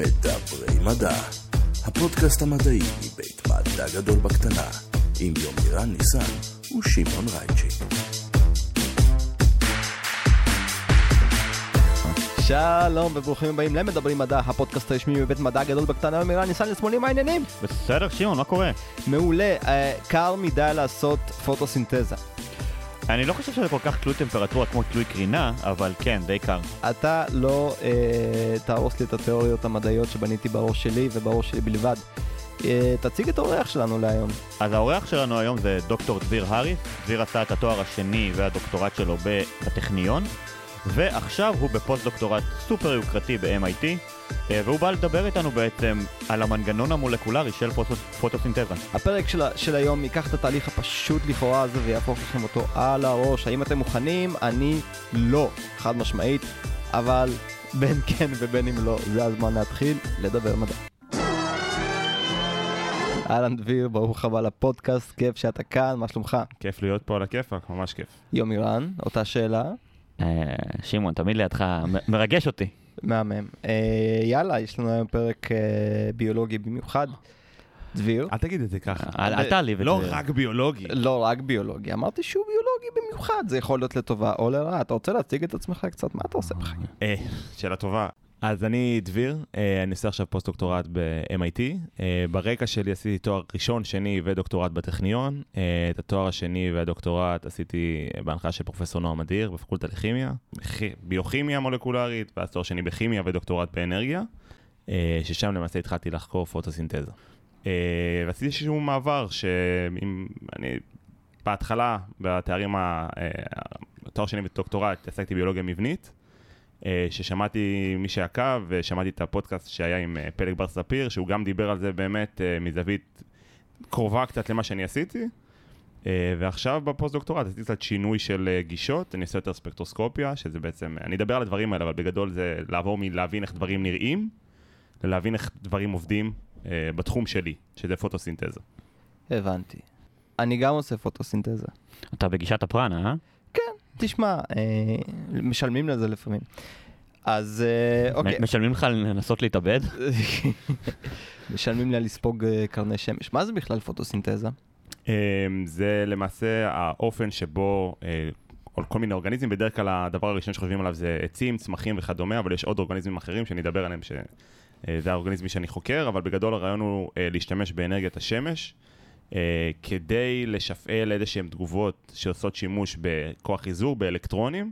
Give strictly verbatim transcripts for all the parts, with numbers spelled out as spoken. מדברי מדע, הפודקאסט המדעי מבית מדע גדול בקטנה, עם יומירן ניסן ושמעון רייצ'י. שלום וברוכים הבאים למדברים מדע, הפודקאסט הרשמי מבית מדע גדול בקטנה, יומירן ניסן לשמאלי, מה העניינים? בסדר שמעון, מה קורה? מעולה, קר מדי לעשות פוטוסינתזה. אני לא חושב שזה כל כך תלוי טמפרטורה כמו תלוי קרינה, אבל כן, די קר. אתה לא אה, תהרוס לי את התיאוריות המדעיות שבניתי בראש שלי ובראש שלי בלבד. אה, תציג את האורח שלנו להיום. אז האורח שלנו היום זה דוקטור דביר האריס. דביר עשה את התואר השני והדוקטורט שלו בטכניון, ועכשיו הוא בפוסט דוקטורט סופר יוקרתי ב-אם איי טי, והוא בא לדבר איתנו בעצם על המנגנון המולקולרי של פוטוסינתזה. הפרק של, של היום ייקח את התהליך הפשוט לכאורה הזה ויהפוך לכם אותו על הראש. האם אתם מוכנים? אני לא, חד משמעית, אבל בין כן ובין אם לא, זה הזמן להתחיל לדבר מדע. אהלן דביר, ברוך הבא לפודקאסט, כיף שאתה כאן, מה שלומך? כיף להיות פה על הכיפק, ממש כיף. יומירן, אותה שאלה? שמעון, תמיד לידך מרגש אותי. מהמם. יאללה, יש לנו היום פרק ביולוגי במיוחד. דביר. אל תגיד את זה ככה. אתה לי. לא רק ביולוגי. לא רק ביולוגי. אמרתי שהוא ביולוגי במיוחד. זה יכול להיות לטובה או לרעה. אתה רוצה להציג את עצמך קצת? מה אתה עושה בחיים? שאלה טובה. אז אני דביר. אני עושה עכשיו פוסט-דוקטורט ב-אם איי טי. ברקע שלי עשיתי תואר ראשון, שני ודוקטורט בטכניון. את התואר השני והדוקטורט עשיתי בהנחייה של פרופסור נועם אדיר בפקולטה לכימיה, ביוכימיה מולקולרית, ואז תואר שני בכימיה ודוקטורט באנרגיה, ששם למעשה התחלתי לחקור פוטוסינתזה. ועשיתי איזשהו מעבר שאני בהתחלה, בתארים התואר שני ודוקטורט, עסקתי ביולוגיה מבנית, ששמעתי מי שעקב, ושמעתי את הפודקאסט שהיה עם פלג בר ספיר, שהוא גם דיבר על זה באמת מזווית קרובה קצת למה שאני עשיתי, ועכשיו בפוסט דוקטורט עשיתי קצת שינוי של גישות, אני עושה יותר ספקטרוסקופיה, שזה בעצם, אני אדבר על הדברים האלה, אבל בגדול זה לעבור מלהבין איך דברים נראים, ללהבין איך דברים עובדים בתחום שלי, שזה פוטוסינתזה. הבנתי. אני גם עושה פוטוסינתזה. אתה בגישת הפרנה, אה? כן. תשמע, משלמים לזה לפעמים. אז אוקיי. משלמים לך לנסות להתאבד? משלמים לה לספוג קרני שמש. מה זה בכלל פוטוסינתזה? זה למעשה האופן שבו כל מיני אורגניזמים, בדרך כלל הדבר הראשון שחושבים עליו זה עצים, צמחים וכדומה, אבל יש עוד אורגניזמים אחרים שאני אדבר עליהם, שזה האורגניזמים שאני חוקר, אבל בגדול הרעיון הוא להשתמש באנרגיית השמש, כדי לשפעל איזשהם תגובות שעושות שימוש בכוח חיזור באלקטרונים,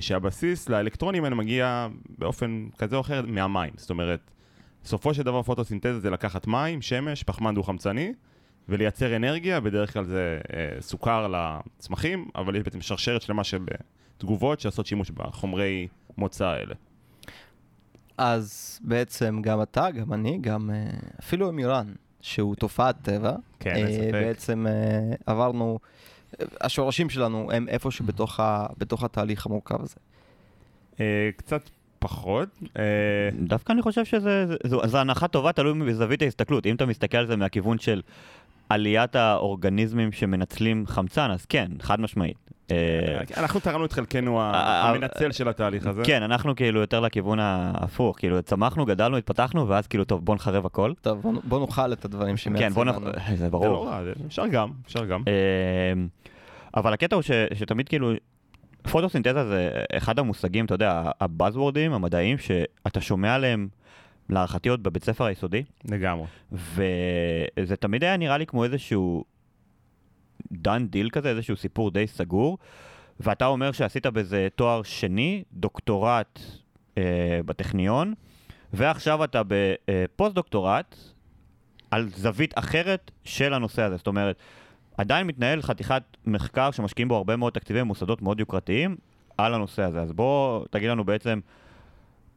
שהבסיס לאלקטרונים האלה מגיע באופן כזה או אחר מהמים. זאת אומרת, בסופו של דבר פוטוסינתזה זה לקחת מים, שמש, פחמן דו-חמצני, ולייצר אנרגיה, בדרך כלל זה סוכר לצמחים, אבל יש בעצם שרשרת שלמה של תגובות שעושות שימוש בחומרי מוצא האלה. אז בעצם גם אתה, גם אני, גם אפילו יומירן, שהוא תופעת טבע, בעצם עברנו, השורשים שלנו הם איפשהו בתוך התהליך המורכב הזה. קצת פחות. דווקא אני חושב שזו הנחה טובה, תלוי בזווית ההסתכלות. אם אתה מסתכל על זה מהכיוון של עליית האורגניזמים שמנצלים חמצן, אז כן, חד משמעית. אנחנו תרמנו את חלקנו המנצל של התהליך הזה. כן, אנחנו כאילו יותר לכיוון ההפוך, כאילו צמחנו, גדלנו, התפתחנו, ואז כאילו טוב, בוא נחרב הכל. טוב, בוא נאכל את הדברים שמייצרים לנו. זה ברור. אפשר גם, אפשר גם. אבל הקטע הוא שתמיד כאילו, פוטוסינתזה זה אחד המושגים, אתה יודע, הבאזוורדים, המדעיים, שאתה שומע עליהם להערכתיות בבית ספר היסודי. לגמרי. וזה תמיד היה נראה לי כמו איזשהו דן דיל כזה, איזשהו סיפור די סגור, ואתה אומר שעשית בזה תואר שני, דוקטורט אה, בטכניון, ועכשיו אתה בפוסט דוקטורט על זווית אחרת של הנושא הזה. זאת אומרת, עדיין מתנהל חתיכת מחקר שמשקיעים בו הרבה מאוד תקציבים, מוסדות מאוד יוקרתיים על הנושא הזה. אז בוא תגיד לנו בעצם,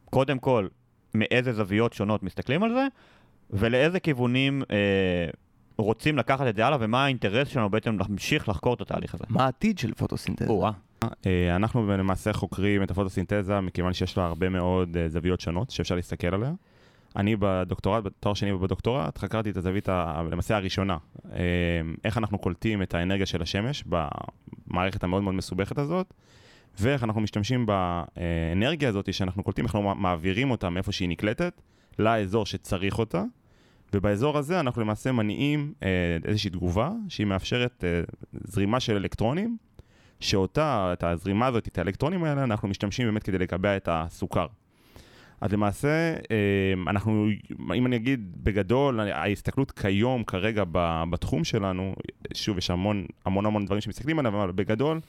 קודם כל, מאיזה זוויות שונות מסתכלים על זה, ולאיזה כיוונים אה, רוצים לקחת את זה הלאה, ומה האינטרס שלנו בעצם להמשיך לחקור את התהליך הזה. מה העתיד של פוטוסינתזה? אוה. אנחנו למעשה חוקרים את הפוטוסינתזה, מכיוון שיש לה הרבה מאוד זוויות שונות שאפשר להסתכל עליה. אני בדוקטורט, בתואר שני ובדוקטורט, חקרתי את הזווית למעשה הראשונה. איך אנחנו קולטים את האנרגיה של השמש במערכת המאוד מאוד מסובכת הזאת, ואיך אנחנו משתמשים באנרגיה הזאת שאנחנו קולטים, אנחנו מעבירים אותה מאיפה שהיא נקלטת לאזור שצריך אותה, ובאזור הזה אנחנו למעשה מניעים איזושהי תגובה שהיא מאפשרת זרימה של אלקטרונים, שאותה, את הזרימה הזאת, את האלקטרונים האלה, אנחנו משתמשים באמת כדי לקבע את הסוכר. אז למעשה, אנחנו, אם אני אגיד בגדול, ההסתכלות כיום, כרגע בתחום שלנו, שוב, יש המון המון, המון דברים שמסתכלים עליו, אבל בגדול,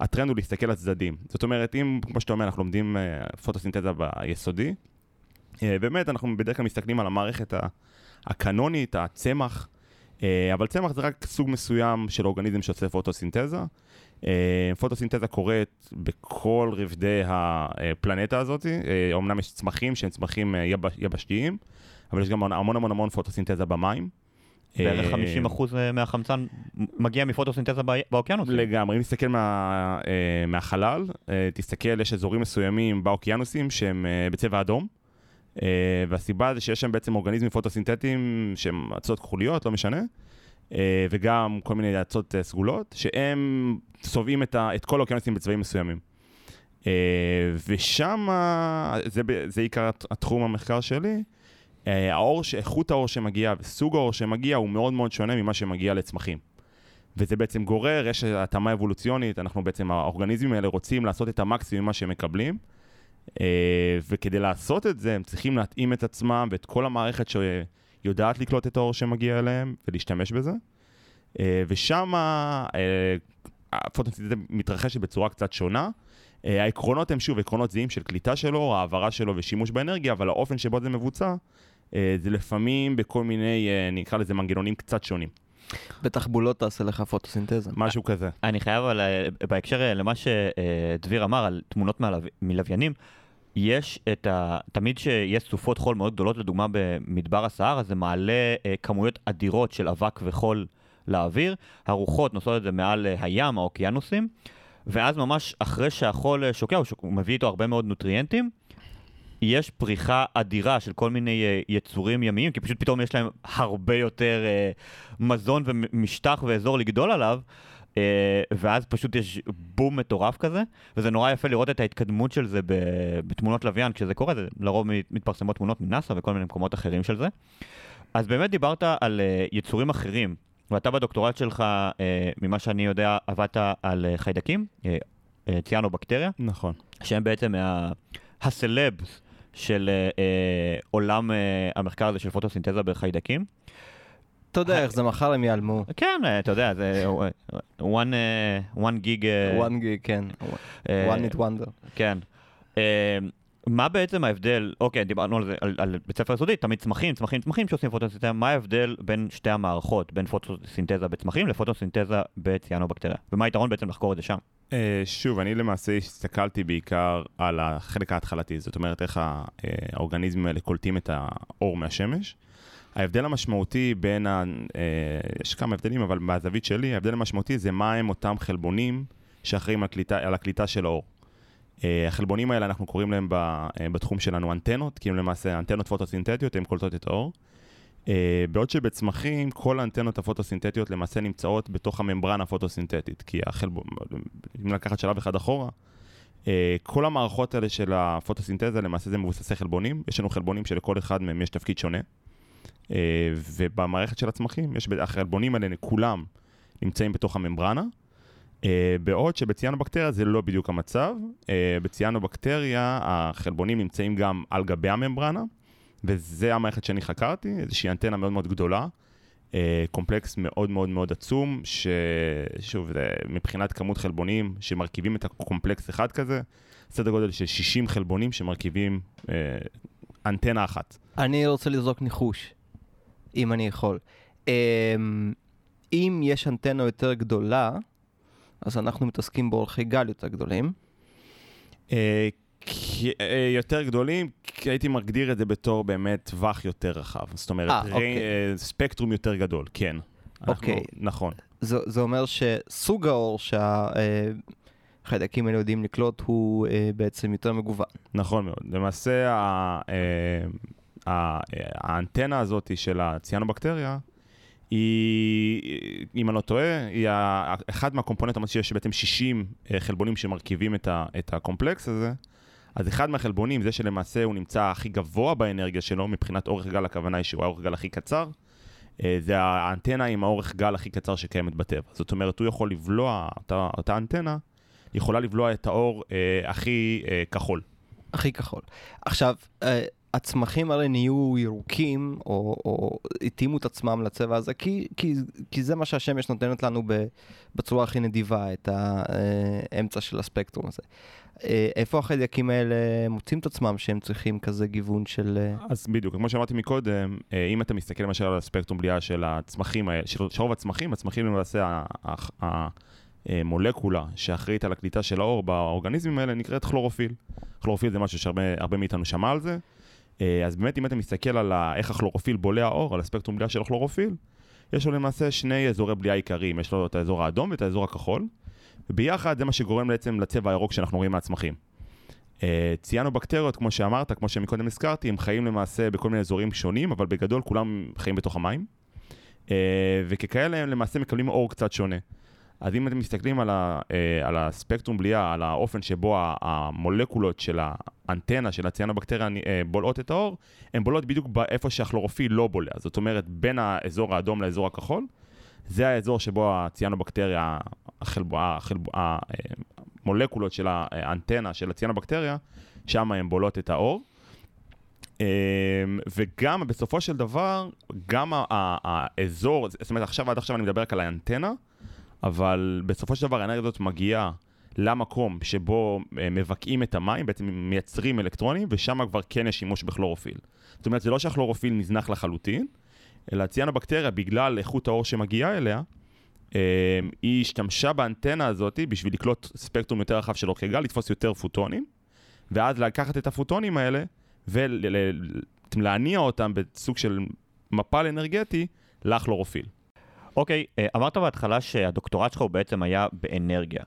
הטרנד הוא להסתכל על צדדים. זאת אומרת, אם, כמו שאתה אומר, אנחנו לומדים פוטוסינתזה ביסודי, באמת, אנחנו בדרך כלל מסתכלים על המערכת הקנונית, הצמח, אבל צמח זה רק סוג מסוים של אורגניזם שעושה פוטוסינתזה. פוטוסינתזה קורית בכל רבדי הפלנטה הזאת. אמנם יש צמחים שהם צמחים יבשתיים, אבל יש גם המון המון המון פוטוסינתזה במים. בערך חמישים אחוז מהחמצן מגיע מפוטוסינתזה באוקיינוסים. לגמרי, אם תסתכל מהחלל, תסתכל, יש אזורים מסוימים באוקיינוסים שהם בצבע אדום, והסיבה זה שיש שם בעצם אורגניזמים פוטוסינתטיים שהם עצות כחוליות, לא משנה, וגם כל מיני עצות סגולות, שהם סובעים את, ה, את כל האוקיינוסים בצבעים מסוימים. ושם, זה, זה עיקר התחום המחקר שלי, האור, איכות האור שמגיע וסוג האור שמגיע הוא מאוד מאוד שונה ממה שמגיע לצמחים. וזה בעצם גורר, יש התאמה אבולוציונית, אנחנו בעצם, האורגניזמים האלה רוצים לעשות את המקסימום ממה שהם מקבלים, וכדי לעשות את זה הם צריכים להתאים את עצמם ואת כל המערכת שיודעת לקלוט את האור שמגיע אליהם ולהשתמש בזה, ושם הפוטוסינתזה מתרחשת בצורה קצת שונה. העקרונות הם שוב עקרונות זהים של קליטה של אור, העברה שלו ושימוש באנרגיה, אבל האופן שבו זה מבוצע זה לפעמים בכל מיני, נקרא לזה, מנגנונים קצת שונים. בתחבולות תעשה לך פוטוסינתזה. משהו כזה. אני חייב על, בהקשר למה שדביר אמר על תמונות מלוויינים, יש את ה... תמיד שיש סופות חול מאוד גדולות, לדוגמה במדבר הסהר, אז זה מעלה כמויות אדירות של אבק וחול לאוויר, הרוחות נוסעות את זה מעל הים, האוקיינוסים, ואז ממש אחרי שהחול שוקע, הוא מביא איתו הרבה מאוד נוטריאנטים, יש פריחה אדירה של כל מיני יצורים ימיים, כי פשוט פתאום יש להם הרבה יותר מזון ומשטח ואזור לגדול עליו, ואז פשוט יש בום מטורף כזה, וזה נורא יפה לראות את ההתקדמות של זה בתמונות לוויין, כשזה קורה, זה לרוב מתפרסמות תמונות מנאסה וכל מיני מקומות אחרים של זה. אז באמת דיברת על יצורים אחרים, ואתה בדוקטורט שלך, ממה שאני יודע, עבדת על חיידקים, ציאנובקטריה, נכון. שהם בעצם מה... הסלבס של אה, עולם אה, המחקר הזה של פוטוסינתזה בחיידקים. אתה יודע איך זה מחר הם יעלמו. כן, אתה יודע, זה one gig... one gig, כן. one it wonder. כן. מה בעצם ההבדל, אוקיי, דיברנו על זה, על בית ספר יסודי, תמיד צמחים, צמחים, צמחים שעושים פוטוסינתזה, מה ההבדל בין שתי המערכות, בין פוטוסינתזה בצמחים לפוטוסינתזה בציאנובקטריה? ומה היתרון בעצם לחקור את זה שם? שוב, אני למעשה הסתכלתי בעיקר על החלק ההתחלתי, זאת אומרת איך האורגניזמים האלה קולטים את האור מהשמש. ההבדל המשמעותי בין, ה... יש כמה הבדלים, אבל מהזווית שלי, ההבדל המשמעותי זה מה הם אותם חלבונים שאחראים על הקליטה, על הקליטה של האור. החלבונים האלה אנחנו קוראים להם בתחום שלנו אנטנות, כי הם למעשה אנטנות פוטוסינתטיות, הם קולטות את האור. בעוד שבצמחים, כל האנטנות הפוטוסינתטיות למעשה נמצאות בתוך הממברנה הפוטוסינתטית, כי החלבון, אם לקחת שלב אחד אחורה, כל המערכות האלה של הפוטוסינתזה למעשה זה מבוססי חלבונים, יש לנו חלבונים שלכל אחד מהם יש תפקיד שונה, ובמערכת של הצמחים, יש, החלבונים האלה כולם נמצאים בתוך הממברנה, בעוד שבציאנובקטריה זה לא בדיוק המצב, בציאנובקטריה החלבונים נמצאים גם על גבי הממברנה, וזה המערכת שאני חקרתי, איזושהי אנטנה מאוד מאוד גדולה, קומפלקס מאוד מאוד מאוד עצום, ששוב, מבחינת כמות חלבונים שמרכיבים את הקומפלקס אחד כזה, סדר גודל של שישים חלבונים שמרכיבים אנטנה אחת. אני רוצה לזרוק ניחוש, אם אני יכול. אם יש אנטנה יותר גדולה, אז אנחנו מתעסקים באורכי גל יותר גדולים. כן. יותר גדולים, הייתי מגדיר את זה בתור באמת טווח יותר רחב. זאת אומרת, ספקטרום יותר גדול, כן. אוקיי. נכון. זה אומר שסוג האור שהחיידקים האלה יודעים לקלוט הוא בעצם יותר מגוון. נכון מאוד. למעשה, האנטנה הזאת של הציאנובקטריה, היא, אם אני לא טועה, היא אחד מהקומפוננטות שיש בעצם שישים חלבונים שמרכיבים את הקומפלקס הזה, אז אחד מהחלבונים, זה שלמעשה הוא נמצא הכי גבוה באנרגיה שלו, מבחינת אורך גל, הכוונה היא שהוא האורך גל הכי קצר, זה האנטנה עם האורך גל הכי קצר שקיימת בטבע. זאת אומרת, הוא יכול לבלוע, אותה, אותה אנטנה, יכולה לבלוע את האור אה, הכי אה, כחול. הכי כחול. עכשיו, אה, הצמחים הרי נהיו ירוקים, או, או התאימו את עצמם לצבע הזה, כי, כי, כי זה מה שהשמש נותנת לנו בצורה הכי נדיבה, את האמצע של הספקטרום הזה. איפה החיידקים האלה מוצאים את עצמם, שהם צריכים כזה גיוון של... אז בדיוק, כמו שאמרתי מקודם, אם אתה מסתכל למשל על הספקטרום בליעה של הצמחים, של רוב הצמחים, הצמחים למעשה המולקולה שאחראית על הקליטה של האור באורגניזמים האלה, נקראת כלורופיל. כלורופיל זה משהו שהרבה מאיתנו שמע על זה. אז באמת אם אתה מסתכל על איך הכלורופיל בולע האור, על הספקטרום בליעה של הכלורופיל, יש לו למעשה שני אזורי בליעה עיקריים, יש לו את האזור האדום ואת האזור הכחול, וביחד זה מה שגורם בעצם לצבע הירוק שאנחנו רואים מהצמחים. ציאנובקטריות, כמו שאמרת, כמו שמקודם הזכרתי, הם חיים למעשה בכל מיני אזורים שונים, אבל בגדול כולם חיים בתוך המים, וככאלה הם למעשה מקבלים אור קצת שונה. אז אם אתם מסתכלים על, ה, על הספקטרום בליעה, על האופן שבו המולקולות של האנטנה של הציאנובקטריה בולעות את האור, הן בולעות בדיוק באיפה שהכלורופיל לא בולע. זאת אומרת, בין האזור האדום לאזור הכחול, זה האזור שבו הציאנובקטריה, המולקולות של האנטנה של הציאנובקטריה, שם הן בולעות את האור. וגם בסופו של דבר, גם האזור, זאת אומרת, עכשיו עד עכשיו אני מדבר רק על האנטנה, אבל בסופו של דבר האנרגיה הזאת מגיעה למקום שבו מבקעים את המים, בעצם מייצרים אלקטרונים, ושם כבר כן יש שימוש בכלורופיל. זאת אומרת, זה לא שהכלורופיל נזנח לחלוטין, אלא הציאנובקטריה, בגלל איכות האור שמגיעה אליה, היא השתמשה באנטנה הזאת בשביל לקלוט ספקטרום יותר רחב של אורכי גל, לתפוס יותר פוטונים, ואז לקחת את הפוטונים האלה, ולהניע אותם בסוג של מפל אנרגטי לכלורופיל. אוקיי, אמרת בהתחלה שהדוקטורט שלך הוא בעצם היה באנרגיה,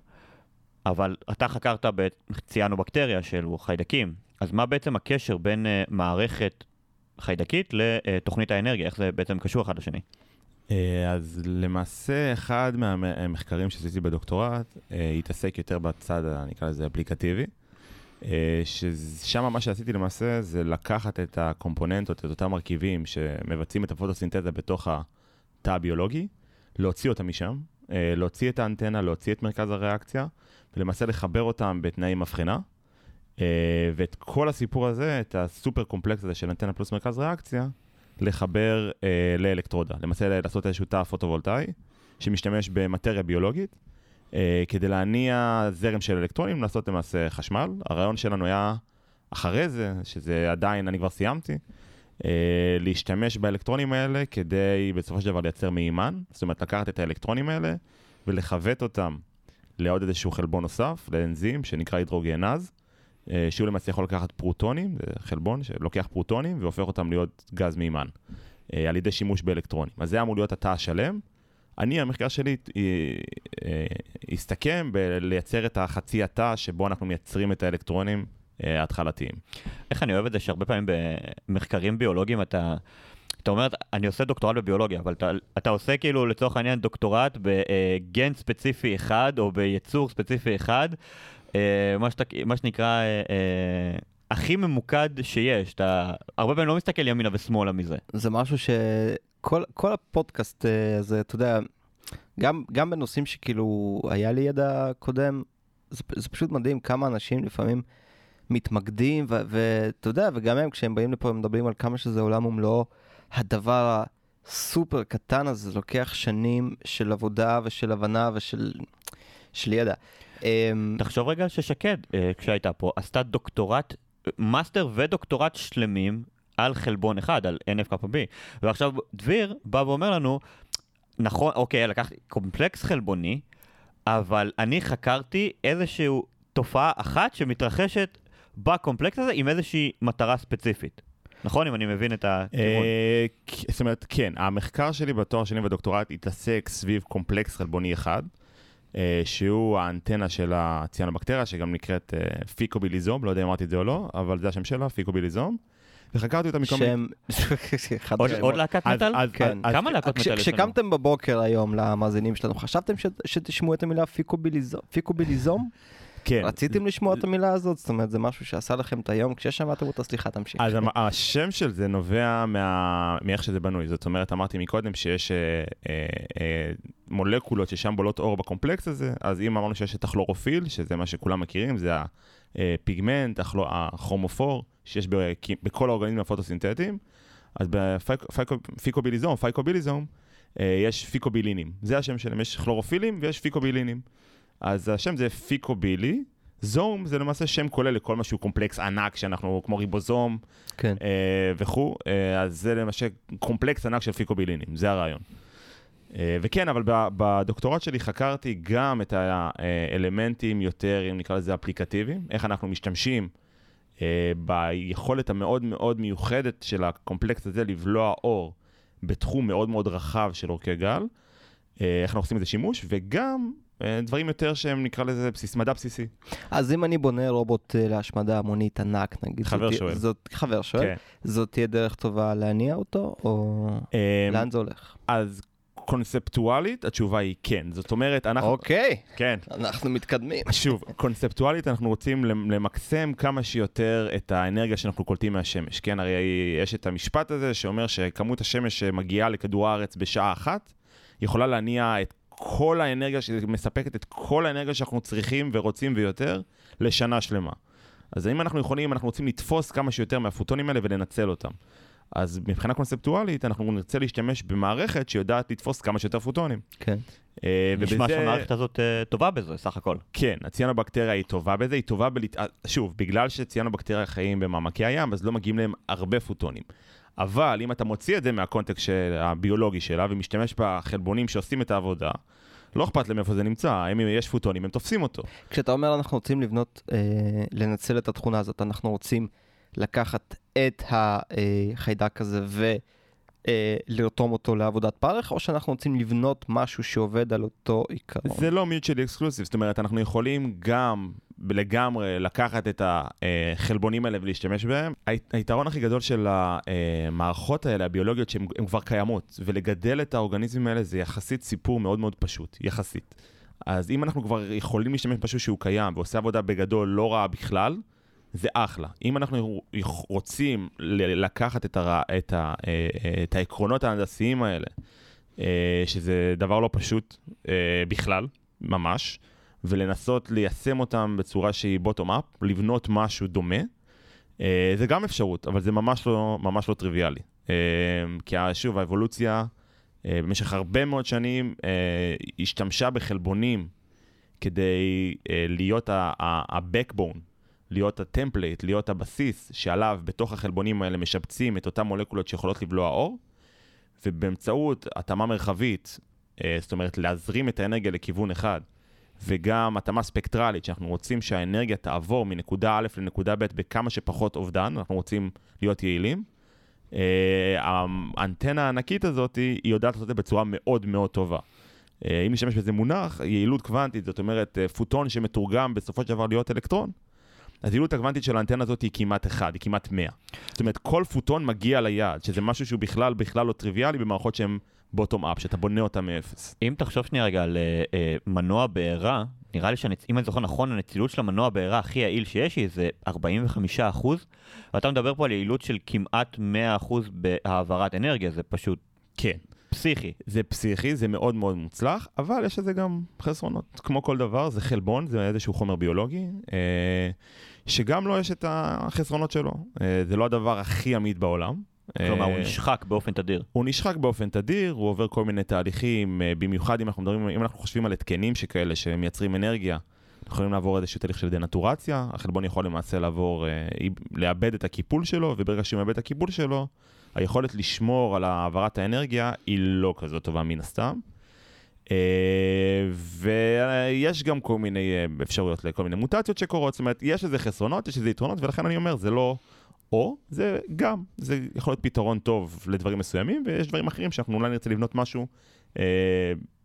אבל אתה חקרת בציאנובקטריה של חיידקים, אז מה בעצם הקשר בין מערכת חיידקית לתוכנית האנרגיה? איך זה בעצם קשור אחד לשני? אז למעשה אחד מהמחקרים שעשיתי בדוקטורט התעסק יותר בצד, אני אקרא לזה אפליקטיבי, ששם מה שעשיתי למעשה זה לקחת את הקומפוננטות, את אותם מרכיבים שמבצעים את הפוטוסינתזה בתוך ה... תא הביולוגי, להוציא אותם משם, להוציא את האנטנה, להוציא את מרכז הריאקציה, ולמעשה לחבר אותם בתנאים מבחנה, ואת כל הסיפור הזה, את הסופר קומפלקס הזה של אנטנה פלוס מרכז ריאקציה, לחבר לאלקטרודה, למעשה לעשות איזשהו תא פוטו-וולטאי, שמשתמש במטריה ביולוגית, כדי להניע זרם של אלקטרונים, לעשות למעשה חשמל. הרעיון שלנו היה אחרי זה, שזה עדיין אני כבר סיימתי, להשתמש באלקטרונים האלה כדי בסופו של דבר לייצר מימן, זאת אומרת לקחת את האלקטרונים האלה ולחוות אותם לעוד איזשהו חלבון נוסף, לאנזים שנקרא הידרוגנאז, שהוא למעשה יכול לקחת פרוטונים, זה חלבון שלוקח פרוטונים והופך אותם להיות גז מימן, על ידי שימוש באלקטרונים. אז זה אמור להיות התא השלם. אני, המחקר שלי הסתכם בלייצר את החצי התא שבו אנחנו מייצרים את האלקטרונים התחלתיים. איך אני אוהב את זה שהרבה פעמים במחקרים ביולוגיים אתה, אתה אומר, אני עושה דוקטורט בביולוגיה, אבל אתה, אתה עושה כאילו לצורך העניין דוקטורט בגן ספציפי אחד או ביצור ספציפי אחד, מה, שת, מה שנקרא הכי ממוקד שיש. אתה הרבה פעמים לא מסתכל ימינה ושמאלה מזה. זה משהו שכל כל הפודקאסט הזה, אתה יודע, גם, גם בנושאים שכאילו היה לי ידע קודם, זה, זה פשוט מדהים כמה אנשים לפעמים מתמקדים, ואתה יודע, וגם הם כשהם באים לפה, הם מדברים על כמה שזה עולם ומלואו, הדבר הסופר קטן הזה לוקח שנים של עבודה ושל הבנה ושל של ידע. תחשוב רגע ששקד, כשהייתה פה, עשתה דוקטורט, מאסטר ודוקטורט שלמים על חלבון אחד, על אן אף קי בי, ועכשיו דביר בא ואומר לנו, נכון, אוקיי, לקחתי קומפלקס חלבוני, אבל אני חקרתי איזשהו תופעה אחת שמתרחשת בקומפלקס הזה עם איזושהי מטרה ספציפית. נכון? אם אני מבין את הכיוון. זאת אומרת, כן. המחקר שלי בתואר שני ודוקטורט התעסק סביב קומפלקס חלבוני אחד, שהוא האנטנה של הציאנובקטריה, שגם נקראת פיקוביליזום, לא יודע אם אמרתי את זה או לא, אבל זה השם שלה, פיקוביליזום. וחקרתי אותה מקום... עוד להקת מטל? כמה להקת מטל? כשקמתם בבוקר היום למאזינים שלנו, חשבתם שתשמעו את המילה פיקוביליזום? רציתם לשמוע את המילה הזאת? זאת אומרת, זה משהו שעשה לכם את היום, כששמעתם אותה, סליחה, תמשיך. אז השם של זה נובע מאיך שזה בנוי. זאת אומרת, אמרתי מקודם שיש מולקולות ששם בולות אור בקומפלקס הזה, אז אם אמרנו שיש את הכלורופיל, שזה מה שכולם מכירים, זה הפיגמנט, הכרומופור, שיש בכל האורגניזמים הפוטוסינתטיים, אז בפיקוביליזום, פייקוביליזום, יש פיקובילינים. זה השם שלהם, יש כלורופילים ויש פיקובילינים. אז השם זה פיקובילי, זום זה למעשה שם כולל לכל משהו קומפלקס ענק, שאנחנו כמו ריבוזום כן. אה, וכו', אה, אז זה למעשה קומפלקס ענק של פיקובילינים, זה הרעיון. אה, וכן, אבל בדוקטורט שלי חקרתי גם את האלמנטים יותר, אם נקרא לזה אפליקטיביים, איך אנחנו משתמשים אה, ביכולת המאוד מאוד מיוחדת של הקומפלקס הזה לבלוע אור בתחום מאוד מאוד רחב של אורכי גל, אה, איך אנחנו עושים את זה שימוש, וגם דברים יותר שהם נקרא לזה בסיס, מדע בסיסי. אז אם אני בונה רובוט להשמדה המונית ענק, נגיד, חבר שואל. זאת, חבר שואל, כן. זאת תהיה דרך טובה להניע אותו, או לאן זה הולך? אז קונספטואלית, התשובה היא כן. זאת אומרת, אנחנו... אוקיי. כן. אנחנו מתקדמים. שוב, קונספטואלית אנחנו רוצים למקסם כמה שיותר את האנרגיה שאנחנו קולטים מהשמש. כן, הרי יש את המשפט הזה שאומר שכמות השמש שמגיעה לכדור הארץ בשעה אחת, יכולה להניע את כל האנרגיה, שמספקת את כל האנרגיה שאנחנו צריכים ורוצים ויותר, לשנה שלמה. אז אם אנחנו יכולים, אנחנו רוצים לתפוס כמה שיותר מהפוטונים האלה ולנצל אותם. אז מבחינה קונספטואלית, אנחנו נרצה להשתמש במערכת שיודעת לתפוס כמה שיותר פוטונים. כן. נשמע שהמערכת הזאת טובה בזה, סך הכל. כן, הציאנובקטריה היא טובה בזה, היא טובה ב... שוב, בגלל שציאנובקטריה חיים במעמקי הים, אז לא מגיעים להם הרבה פוטונים. אבל אם אתה מוציא את זה מהקונטקסט הביולוגי שלה, ומשתמש בחלבונים שעושים את העבודה, לא אכפת להם איפה זה נמצא, אם יש פוטונים, הם תופסים אותו. כשאתה אומר, אנחנו רוצים לבנות, אה, לנצל את התכונה הזאת, אנחנו רוצים לקחת את החיידק הזה ולרתום אותו לעבודת פרך, או שאנחנו רוצים לבנות משהו שעובד על אותו עיקרון? זה לא mutually exclusive, זאת אומרת, אנחנו יכולים גם... לגמרי לקחת את החלבונים האלה ולהשתמש בהם. היתרון הכי גדול של המערכות האלה, הביולוגיות, שהן כבר קיימות, ולגדל את האורגניזמים האלה זה יחסית סיפור מאוד מאוד פשוט, יחסית. אז אם אנחנו כבר יכולים להשתמש במשהו שהוא קיים, ועושה עבודה בגדול לא רע בכלל, זה אחלה. אם אנחנו רוצים לקחת את, הרע, את, ה, את העקרונות ההנדסיים האלה, שזה דבר לא פשוט בכלל, ממש, ולנסות ליישם אותם בצורה שהיא בוטום-אפ, לבנות משהו דומה, זה גם אפשרות, אבל זה ממש לא, ממש לא טריוויאלי. כי שוב, האבולוציה במשך הרבה מאוד שנים השתמשה בחלבונים כדי להיות ה-backbone, להיות הטמפלייט, להיות הבסיס שעליו בתוך החלבונים האלה משבצים את אותן מולקולות שיכולות לבלוע אור, ובאמצעות התאמה מרחבית, זאת אומרת להזרים את האנרגיה לכיוון אחד, וגם התאמה ספקטרלית, שאנחנו רוצים שהאנרגיה תעבור מנקודה א' לנקודה ב' בכמה שפחות אובדן, אנחנו רוצים להיות יעילים. האנטנה הענקית הזאת, היא יודעת לעשות את זה בצורה מאוד מאוד טובה. אם נשתמש בזה מונח, יעילות קוונטית, זאת אומרת פוטון שמתורגם בסופו של דבר להיות אלקטרון, אז יעילות הקוונטית של האנטנה הזאת היא כמעט אחד, היא כמעט מאה. זאת אומרת, כל פוטון מגיע ליעד, שזה משהו שהוא בכלל, בכלל לא טריוויאלי במערכות שהן בוטום-אפ, שאתה בונה אותה מאפס. אם תחשוב שנייה רגע על מנוע בעירה, נראה לי שאם אני זוכר נכון, הנצילות של המנוע בעירה הכי יעיל שיש היא זה ארבעים וחמישה אחוז, ואתה מדבר פה על יעילות של כמעט מאה אחוז בהעברת אנרגיה, זה פשוט כן. פסיכי. זה פסיכי, זה מאוד מאוד מוצלח, אבל יש לזה גם חסרונות. כמו כל דבר, זה חלבון, זה איזשהו חומר ביולוגי, שגם לו יש את החסרונות שלו. זה לא הדבר הכי עמיד בעולם, כלומר, הוא נשחק באופן תדיר. הוא נשחק באופן תדיר, הוא עובר כל מיני תהליכים, במיוחד אם אנחנו מדברים, אם אנחנו חושבים על התקנים שכאלה שמייצרים אנרגיה, אנחנו יכולים לעבור איזשהו תהליך של דנטורציה, החלבון יכול למעשה לעבור, לאבד את הקיפול שלו, וברגע שהוא מאבד את הקיפול שלו, היכולת לשמור על העברת האנרגיה היא לא כזאת טובה מן הסתם. ויש גם כל מיני אפשרויות לכל מיני מוטציות שקורות, זאת אומרת, יש איזה חסרונות, יש איזה יתרונות, ולכן אני אומר, זה לא או זה גם, זה יכול להיות פתרון טוב לדברים מסוימים, ויש דברים אחרים שאנחנו אולי נרצה לבנות משהו אה,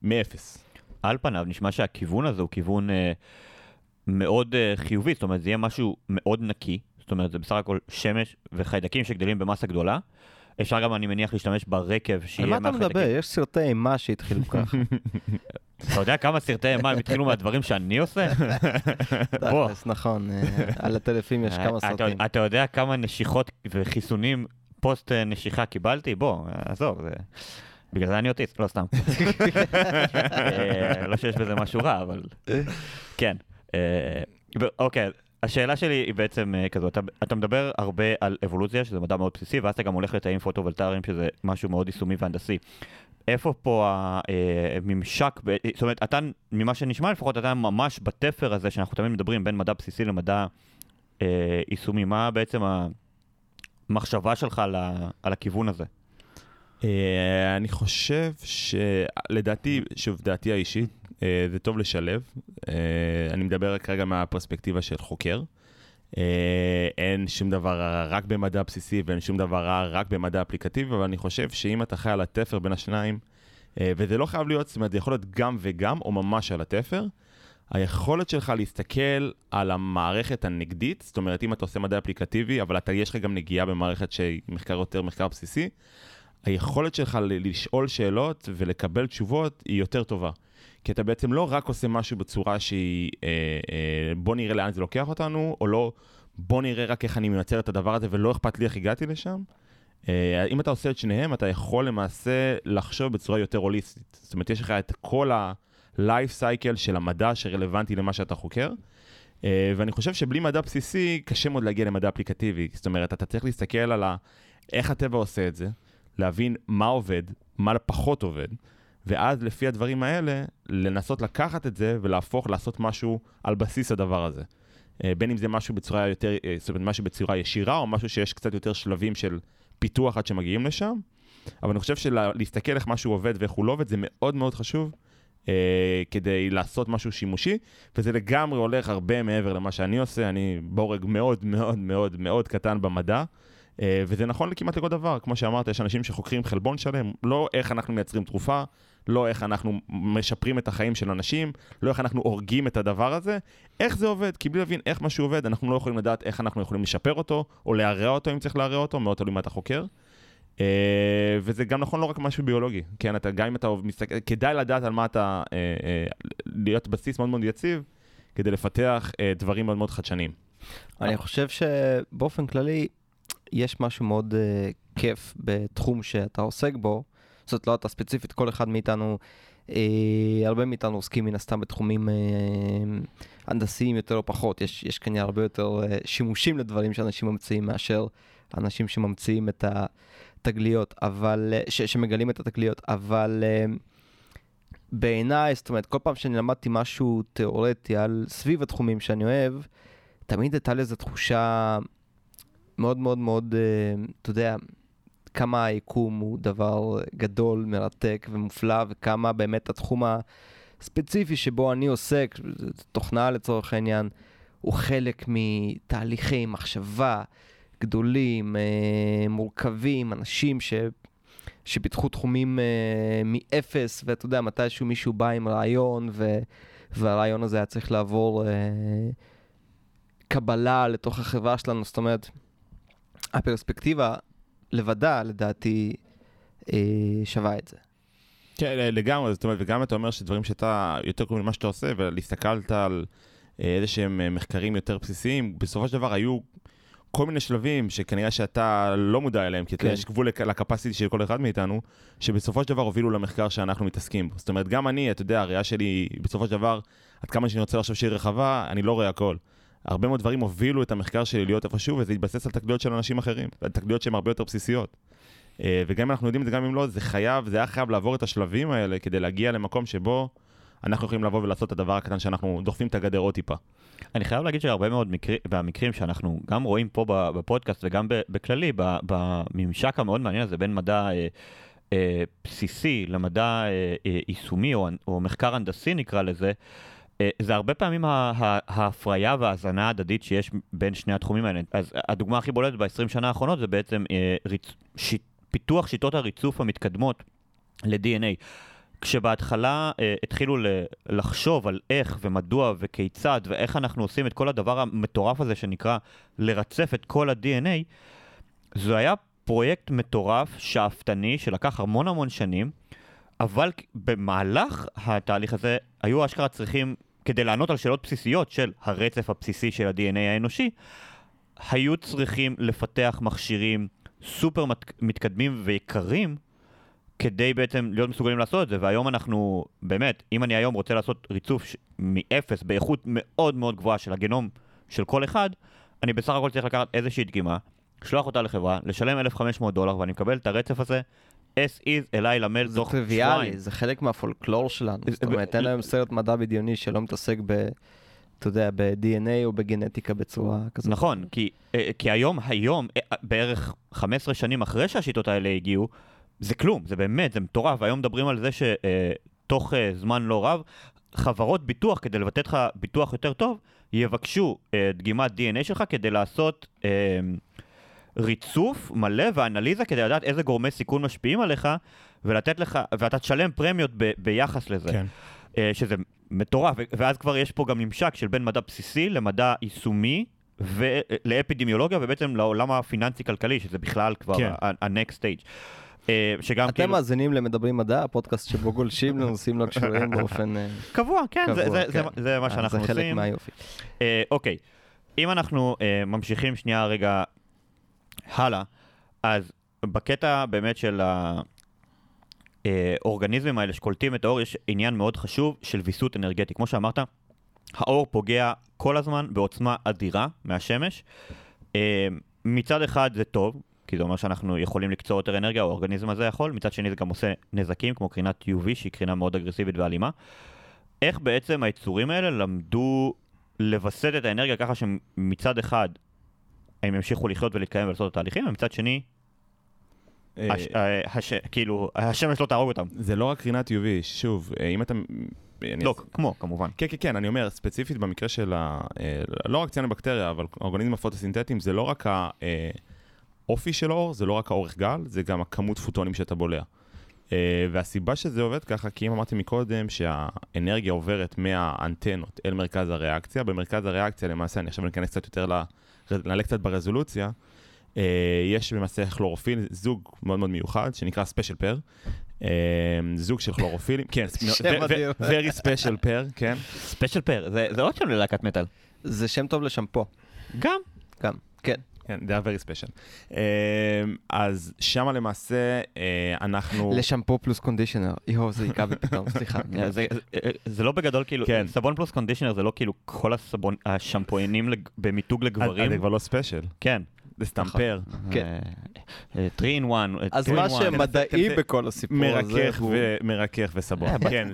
מאפס. על פניו נשמע שהכיוון הזה הוא כיוון אה, מאוד אה, חיובי, זאת אומרת זה יהיה משהו מאוד נקי, זאת אומרת זה בסך הכל שמש וחיידקים שגדלים במסה גדולה, אפשר גם אני מניח להשתמש ברקב שיהיה מהחיידקים. על מה אתה מדבר? יש סרטי אימה שהתחילו כך. אתה יודע כמה סרטי אימה הם התחילו מהדברים שאני עושה? תכלס, נכון. על הטלפים יש כמה סרטים. אתה יודע כמה נשיכות וחיסונים פוסט נשיכה קיבלתי? בוא, עזוב, זה... בגלל זה אני אוטיסט, לא סתם. לא שיש בזה משהו רע, אבל... כן. אוקיי, השאלה שלי היא בעצם כזו, אתה מדבר הרבה על אבולוציה, שזה מדע מאוד בסיסי, ואז אתה גם הולך לתאים פוטו-וולטאריים, שזה משהו מאוד יישומי והנדסי. איפה פה הממשק, זאת אומרת, אתה, ממה שנשמע לפחות, אתה ממש בתפר הזה שאנחנו תמיד מדברים בין מדע בסיסי למדע יישומי. מה בעצם המחשבה שלך על הכיוון הזה? אני חושב שלדעתי, שוב, דעתי האישית, זה טוב לשלב. אני מדבר כרגע מהפרספקטיבה של חוקר. אין שום דבר רק במדע בסיסי, ואין שום דבר רק במדע אפליקטיבי, אבל אני חושב שאם אתה חי על התפר בין השניים, וזה לא חייב להיות, זאת אומרת, זה יכול להיות גם וגם, או ממש על התפר, היכולת שלך להסתכל על המערכת הנגדית, זאת אומרת, אם אתה עושה מדע אפליקטיבי, אבל יש לך גם נגיעה במערכת שהיא מחקר יותר מחקר בסיסי, היכולת שלך לשאול שאלות ולקבל תשובות היא יותר טובה. כי אתה בעצם לא רק עושה משהו בצורה שהיא, אה, אה, בוא נראה לאן זה לוקח אותנו, או לא, בוא נראה רק איך אני מנצל את הדבר הזה, ולא אכפת לי איך הגעתי לשם. אה, אם אתה עושה את שניהם, אתה יכול למעשה לחשוב בצורה יותר הוליסטית. זאת אומרת, יש לך את כל ה-life cycle של המדע שרלוונטי למה שאתה חוקר, אה, ואני חושב שבלי מדע בסיסי, קשה מאוד להגיע למדע אפליקטיבי. זאת אומרת, אתה צריך להסתכל על ה- איך הטבע עושה את זה, להבין מה עובד, מה פחות עובד, ואז לפי הדברים האלה, לנסות לקחת את זה ולהפוך לעשות משהו על בסיס הדבר הזה. בין אם זה משהו בצורה יותר, זאת אומרת, משהו בצורה ישירה, או משהו שיש קצת יותר שלבים של פיתוח עד שמגיעים לשם. אבל אני חושב שלהסתכל איך משהו עובד ואיך הוא לא עובד, זה מאוד מאוד חשוב, כדי לעשות משהו שימושי, וזה לגמרי הולך הרבה מעבר למה שאני עושה. אני בורג מאוד מאוד מאוד מאוד קטן במדע, וזה נכון כמעט לכל דבר. כמו שאמרת, יש אנשים שחוקרים חלבון שלם, לא איך אנחנו מייצרים תרופה, לא איך אנחנו משפרים את החיים של אנשים, לא איך אנחנו הורגים את הדבר הזה, איך זה עובד, כי בלי להבין איך משהו עובד, אנחנו לא יכולים לדעת איך אנחנו יכולים לשפר אותו, או להרע אותו אם צריך להרע אותו, מאוד תלוי מה אתה חוקר. וזה גם נכון לא רק משהו ביולוגי, כן, אתה, גם אם אתה מסתכל, כדאי לדעת על מה אתה, להיות בסיס מאוד מאוד יציב, כדי לפתח דברים מאוד מאוד חדשניים. אני חושב שבאופן כללי, יש משהו מאוד uh, כיף בתחום שאתה עוסק בו, זאת לא אתה ספציפית, כל אחד מאיתנו, אה, הרבה מאיתנו עוסקים מן הסתם בתחומים אה, הנדסיים יותר או פחות, יש, יש כאן הרבה יותר אה, שימושים לדברים שאנשים ממציאים מאשר אנשים שממציאים את התגליות, אבל, אה, ש, שמגלים את התגליות, אבל אה, בעיניי, זאת אומרת, כל פעם שאני למדתי משהו תיאורטי על סביב התחומים שאני אוהב, תמיד הייתה לי איזו תחושה... מאוד מאוד מאוד, אתה יודע, כמה היקום הוא דבר גדול, מרתק ומופלא, וכמה באמת התחום הספציפי שבו אני עוסק, תוכנה לצורך העניין, הוא חלק מתהליכי מחשבה גדולים, מורכבים, אנשים ש... שפיתחו תחומים מאפס, ואתה יודע, מתישהו מישהו בא עם רעיון, ו... והרעיון הזה היה צריך לעבור קבלה לתוך החברה שלנו, זאת אומרת, הפרספקטיבה לבדה, לדעתי, שווה את זה. כן, לגמרי, זאת אומרת, וגם אתה אומר שדברים שאתה יותר קרובים למה שאתה עושה, ולהסתכלת על איזה שהם מחקרים יותר בסיסיים, בסופו של דבר היו כל מיני שלבים שכנראה שאתה לא מודע אליהם, כי יש גבול לקפסיטי של כל אחד מאיתנו, שבסופו של דבר הובילו למחקר שאנחנו מתעסקים בו. זאת אומרת, גם אני, אתה יודע, הראייה שלי, בסופו של דבר, עד כמה שאני רוצה עכשיו שהיא רחבה, אני לא רואה הכל. הרבה מאוד דברים הובילו את המחקר שלי להיות איפשהו, וזה התבסס על תקליות של אנשים אחרים, על תקליות שהן הרבה יותר בסיסיות. וגם אם אנחנו יודעים את זה, גם אם לא, זה חייב, זה היה חייב לעבור את השלבים האלה, כדי להגיע למקום שבו אנחנו יכולים לבוא ולעשות את הדבר הקטן שאנחנו דוחפים את הגדר עוד טיפה. אני חייב להגיד שהרבה מאוד מהמקרים שאנחנו גם רואים פה בפודקאסט, וגם בכללי, בממשק המאוד מעניין הזה בין מדע בסיסי למדע יישומי, או מחקר הנדסי נקרא לזה, זה הרבה פעמים ההפריה וההזנה ההדדית שיש בין שני התחומים האלה. אז הדוגמה הכי בולטת ב-עשרים שנה האחרונות זה בעצם פיתוח שיטות הריצוף המתקדמות ל-די אן איי. כשבהתחלה התחילו לחשוב על איך ומדוע וכיצד ואיך אנחנו עושים את כל הדבר המטורף הזה שנקרא לרצף את כל ה-די אן איי, זה היה פרויקט מטורף, שאפתני, שלקח המון המון שנים, אבל במהלך התהליך הזה היו אשכרה צריכים, כדי לענות על שאלות בסיסיות של הרצף הבסיסי של ה-די אן איי האנושי, היו צריכים לפתח מכשירים סופר מתקדמים ויקרים, כדי בעצם להיות מסוגלים לעשות את זה. והיום אנחנו, באמת, אם אני היום רוצה לעשות ריצוף מאפס, באיכות מאוד מאוד גבוהה של הגנום של כל אחד, אני בסך הכל צריך לקחת איזושהי דגימה, לשלוח אותה לחברה, לשלם אלף וחמש מאות דולר, ואני מקבל את הרצף הזה, as is, אליי למייל תוך שבועיים. זה טריוויאלי, זה חלק מהפולקלור שלנו. זאת אומרת, אין להם סרט מדע בדיוני שלא מתעסק ב... אתה יודע, ב-די אן איי או בגנטיקה בצורה כזאת. נכון, כי, כי היום, היום, בערך חמש עשרה שנים אחרי שהשיטות האלה הגיעו, זה כלום, זה באמת, זה מטורף. היום מדברים על זה שתוך זמן לא רב, חברות ביטוח, כדי לבטא לך ביטוח יותר טוב, יבקשו דגימת די אן איי שלך כדי לעשות ריצוף מלא ואנליזה, כדי לדעת איזה גורמי סיכון משפיעים עליך, ולתת לך, ואתה תשלם פרמיות ב, ביחס לזה. כן. שזה מטורף, ואז כבר יש פה גם ממשק של בין מדע בסיסי למדע יישומי ולאפידמיולוגיה, ובעצם לעולם הפיננסי-כלכלי, שזה בכלל כבר ה-next stage. שגם אתם מאזינים למדברים מדע, הפודקאסט שבו גולשים לנושאים לא קשורים באופן קבוע, כן, זה מה שאנחנו עושים. זה חלק מהיופי. אוקיי, אם אנחנו ממשיכים שנייה רגע הלאה, אז בקטע באמת של ה... אורגניזמים האלה שקולטים את האור, יש עניין מאוד חשוב של ויסות אנרגטי. כמו שאמרת, האור פוגע כל הזמן בעוצמה אדירה מהשמש. מצד אחד זה טוב, כי זה אומר שאנחנו יכולים לקצור יותר אנרגיה, האורגניזם הזה יכול. מצד שני זה גם עושה נזקים, כמו קרינת יו וי, שהיא קרינה מאוד אגרסיבית ואלימה. איך בעצם היצורים האלה למדו לווסת את האנרגיה ככה שמצד אחד הם ימשיכו לחיות ולהתקיים ולעשות את התהליכים, ומצד שני כאילו, השמש לא תהרוג אותם. זה לא רק קרינת יו וי, שוב, אם אתה... לא, כמו, כמובן. כן, כן, כן, אני אומר, ספציפית במקרה של ה... לא רק ציאנובקטריה, אבל אורגניזמים הפוטוסינתטיים, זה לא רק האופי של האור, זה לא רק האורך גל, זה גם הכמות פוטונים שאתה בולע. והסיבה שזה עובד ככה, כי אם אמרתי מקודם שהאנרגיה עוברת מהאנטנות אל מרכז הריאקציה, במרכז הריאקציה למעשה, אני עכשיו נכנס קצת יותר נעלה קצת ברזולוציה, יש במעשה כלורופיל, זוג מאוד מאוד מיוחד, שנקרא ספיישל פר, זוג של כלורופילים, כן, very special pair, כן. ספיישל פר, זה עוד שם ללהקת מטל. זה שם טוב לשמפו. גם? גם, כן. כן, זה very special. אז שם למעשה אנחנו... לשמפו פלוס קונדישנר, יו, זה יקב פתאום, סליחה. זה לא בגדול כאילו, סבון פלוס קונדישנר זה לא כאילו כל השמפוינים במיתוג לגברים. זה כבר לא ספיישל. כן. לסטמפר. כן. טרין וואן. אז מה שמדעי בכל הסיפור הזה. מרכך וסבון. כן,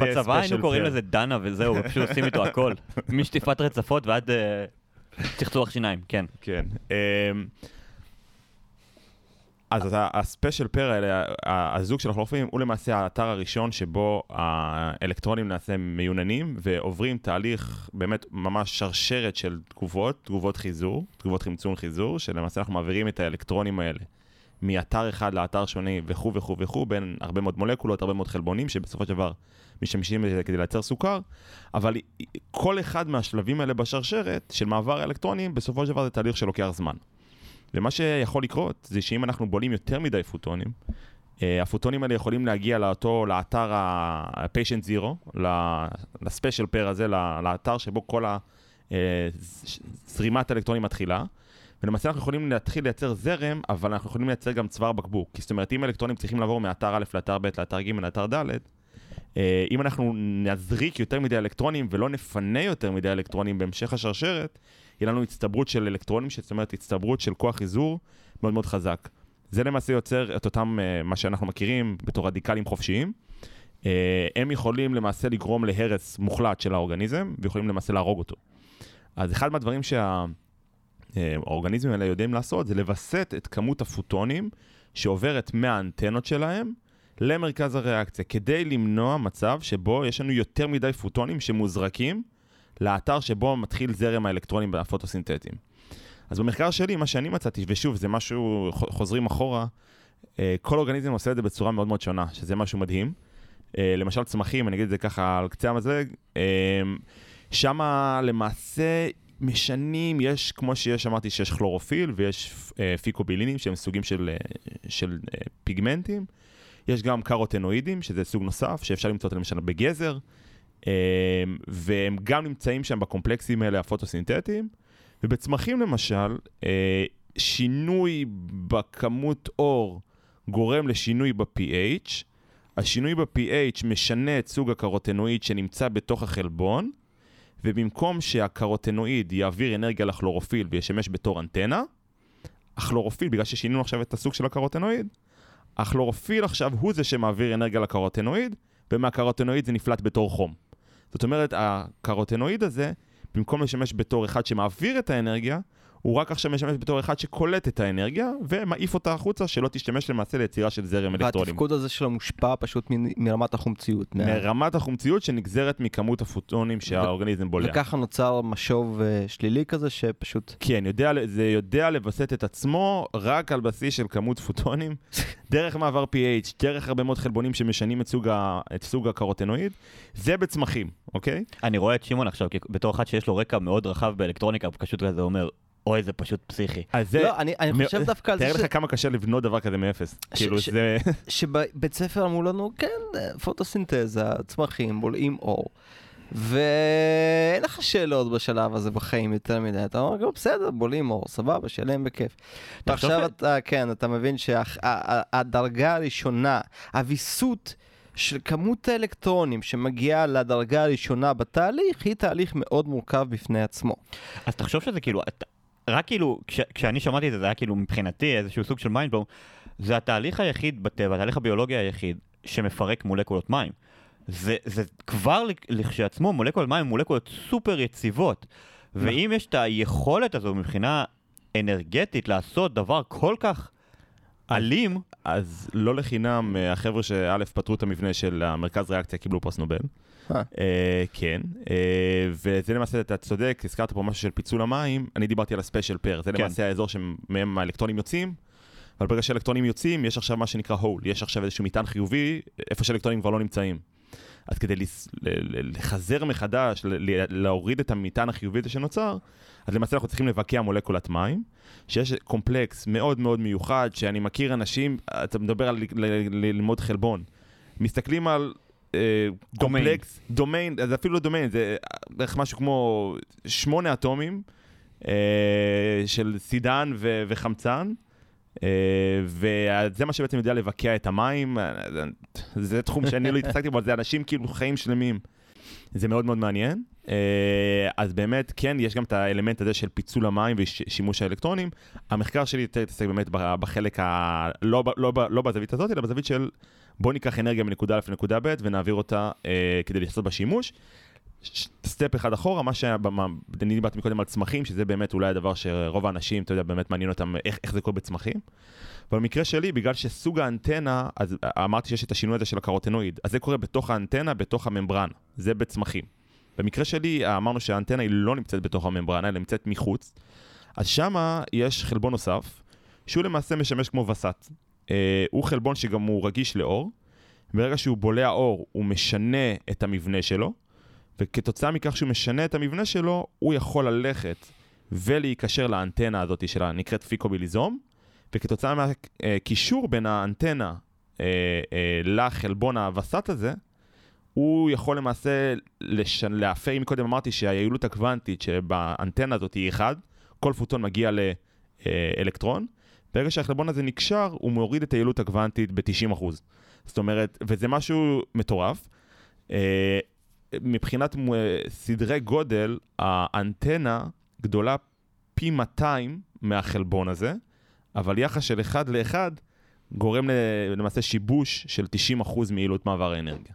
בצבא היינו קוראים לזה דנה וזהו, ופשוט עושים איתו הכל. משטיפת רצפות ועד צחצוח שיניים, כן. כן. אז הספיישל פר האלה, הזוג של החלופים, הוא למעשה האתר הראשון שבו האלקטרונים נעשה מיוננים, ועוברים תהליך באמת ממש שרשרת של תגובות, תגובות חיזור, תגובות חמצון חיזור, שלמעשה אנחנו מעבירים את האלקטרונים האלה, מאתר אחד לאתר שונה וכו וכו וכו, בין הרבה מאוד מולקולות, הרבה מאוד חלבונים, שבסופו של דבר משמשים כדי לייצר סוכר, אבל כל אחד מהשלבים האלה בשרשרת של מעבר אלקטרונים, בסופו של דבר זה תהליך שלוקח זמן. ומה שיכול לקרות זה שאם אנחנו בולים יותר מדי פוטונים, הפוטונים האלה יכולים להגיע לאותו, לאתר ה-patient zero, לספיישל פר הזה, לאתר שבו כל זרימת האלקטרונים מתחילה, ולמעשה אנחנו יכולים להתחיל לייצר זרם, אבל אנחנו יכולים לייצר גם צוואר בקבוק, כי זאת אומרת אם האלקטרונים צריכים לעבור מאתר א' לאתר ב' לאתר ג' לאתר ד', אם אנחנו נזריק יותר מדי אלקטרונים ולא נפנה יותר מדי אלקטרונים בהמשך השרשרת, יהיה לנו הצטברות של אלקטרונים, זאת אומרת הצטברות של כוח חיזור מאוד מאוד חזק. זה למעשה יוצר את אותם, מה שאנחנו מכירים בתור רדיקלים חופשיים. הם יכולים למעשה לגרום להרס מוחלט של האורגניזם, ויכולים למעשה להרוג אותו. אז אחד מהדברים שהאורגניזמים האלה יודעים לעשות, זה לבסט את כמות הפוטונים שעוברת מהאנטנות שלהם, למרכז הריאקציה, כדי למנוע מצב שבו יש לנו יותר מדי פוטונים שמוזרקים, לאתר שבו מתחיל זרם האלקטרונים והפוטוסינתטיים. אז במחקר שלי, מה שאני מצאתי, ושוב, זה משהו, חוזרים אחורה, כל אורגניזם עושה את זה בצורה מאוד מאוד שונה, שזה משהו מדהים. למשל צמחים, אני אגיד את זה ככה על קצה המזלג, שמה למעשה משנים, יש, כמו שיש, אמרתי שיש כלורופיל ויש פיקובילינים, שהם סוגים של, של פיגמנטים, יש גם קרוטנואידים, שזה סוג נוסף, שאפשר למצוא אותם למשל בגזר, והם גם נמצאים שם בקומפלקסים האלה הפוטוסינתטיים, ובצמחים למשל, שינוי בכמות אור גורם לשינוי ב-פי אייץ', השינוי ב-פי אייץ' משנה את סוג הקרוטנואיד שנמצא בתוך החלבון, ובמקום שהקרוטנואיד יעביר אנרגיה לכלורופיל וישמש בתור אנטנה, הכלורופיל, בגלל ששינינו עכשיו את הסוג של הקרוטנואיד, הכלורופיל עכשיו הוא זה שמעביר אנרגיה לקרוטנואיד, ומהקרוטנואיד זה נפלט בתור חום. זאת אומרת, הקרוטנואיד הזה, במקום לשמש בתור אחד שמעביר את האנרגיה, הוא רק עכשיו משמש בתור אחד שקולט את האנרגיה, ומעיף אותה החוצה, שלא תשתמש למעשה ליצירה של זרם אלקטרונים. והתפקוד הזה שלו מושפע פשוט מרמת החומציות. מרמת החומציות שנגזרת מכמות הפוטונים שהאורגניזם בולע. וככה נוצר משוב שלילי כזה שפשוט... כן, זה יודע לבסט את עצמו רק על בסיס של כמות פוטונים, דרך מעבר pH, דרך הרבה מאוד חלבונים שמשנים את סוג הקרוטנואיד, זה בצמחים, אוקיי? אני רואה את שמעון עכשיו, בתור אחד שיש לו רקע מאוד רחב באלקטרוניקה, פשוט כזה אומר אוי, זה פשוט פסיכי. לא, אני, אני חושב דווקא על זה ש... תאר לך כמה קשה לבנות דבר כזה מאפס. כאילו זה... שבית ספר אמרו לנו, כן, פוטוסינתזה, צמחים, בולעים אור. ואין לך שאלות בשלב הזה בחיים יותר מדי. אתה אומר, בסדר, בולעים אור, סבבה, שלם בכיף. ועכשיו אתה, כן, אתה מבין שהדרגה הראשונה, הוויסות של כמות האלקטרונים שמגיעה לדרגה הראשונה בתהליך, היא תהליך מאוד מורכב בפני עצמו. אז תחשוב שזה כאילו... רק כאילו, כש, כשאני שמעתי את זה, זה היה כאילו מבחינתי איזשהו סוג של מיינדבלום, זה התהליך היחיד בטבע, התהליך הביולוגי היחיד, שמפרק מולקולות מים. זה, זה כבר לכשעצמו, מולקולות מים, מולקולות סופר יציבות. ואם יש את היכולת הזו מבחינה אנרגטית לעשות דבר כל כך אלים, אז לא לחינם, החבר'ה שא' פתרו את המבנה של המרכז ריאקציה, קיבלו פרס נובל. כן, וזה למעשה, אתה צודק, הזכרת פה משהו של פיצול המים, אני דיברתי על הספיישל פר, זה למעשה האזור שמהם האלקטרונים יוצאים, אבל ברגע שהאלקטרונים יוצאים, יש עכשיו מה שנקרא הול, יש עכשיו איזשהו מטען חיובי, איפה שהאלקטרונים כבר לא נמצאים. אז כדי לחזר מחדש, להוריד את המטען החיובי הזה שנוצר, אז למעשה אנחנו צריכים לבקע מולקולת מים, שיש קומפלקס מאוד מאוד מיוחד, שאני מכיר אנשים, אתה מדבר על ללמוד חלבון, מסתכלים על קומפלקס, דומיין, זה אפילו לא דומיין, זה בערך משהו כמו שמונה אטומים של סידן וחמצן, וזה מה שבעצם יודע לבקע את המים, זה תחום שאני לא התעסקתי בו, אבל זה אנשים כאילו חיים שלמים, זה מאוד מאוד מעניין. אז באמת כן, יש גם את האלמנט הזה של פיצול המים ושימוש האלקטרונים. המחקר שלי התעסק באמת בחלק, לא בזווית הזאת, אלא בזווית של בוא ניקח אנרגיה מנקודה א' לנקודה ב' ונעביר אותה כדי לעשות בה שימוש. סטפ אחד אחורה, מה שאני דיברתי מקודם על צמחים, שזה באמת אולי הדבר שרוב האנשים, אתה יודע, באמת מעניין אותם איך זה קורה בצמחים. במקרה שלי, בגלל שסוג האנטנה, אז אמרתי שיש את השינוי הזה של הקרוטנואיד, אז זה קורה בתוך האנטנה, בתוך הממברן, זה בצמחים. במקרה שלי, אמרנו שהאנטנה היא לא נמצאת בתוך הממברנה, אלא נמצאת מחוץ, אז שמה יש חלבון נוסף, שהוא למעשה משמש כמו וסת. הוא חלבון שגם הוא רגיש לאור, ברגע שהוא בולע אור, הוא משנה את המבנה שלו, וכתוצאה מכך שהוא משנה את המבנה שלו, הוא יכול ללכת ולהיקשר לאנטנה הזאת שלה, נקראת פיקוביליזום, וכתוצאה מהקישור בין האנטנה לחלבון הווסת הזה, הוא יכול למעשה להפר, אם קודם אמרתי שהיעילות הקוונטית שבאנטנה הזאת היא אחד, כל פוטון מגיע לאלקטרון, ברגע שהחלבון הזה נקשר, הוא מוריד את היעילות הקוונטית ב-תשעים אחוז. זאת אומרת, וזה משהו מטורף. מבחינת סדרי גודל, האנטנה גדולה פי מאתיים מהחלבון הזה, אבל יחס של אחד לאחד גורם למעשה שיבוש של תשעים אחוז מיעילות מעבר האנרגיה.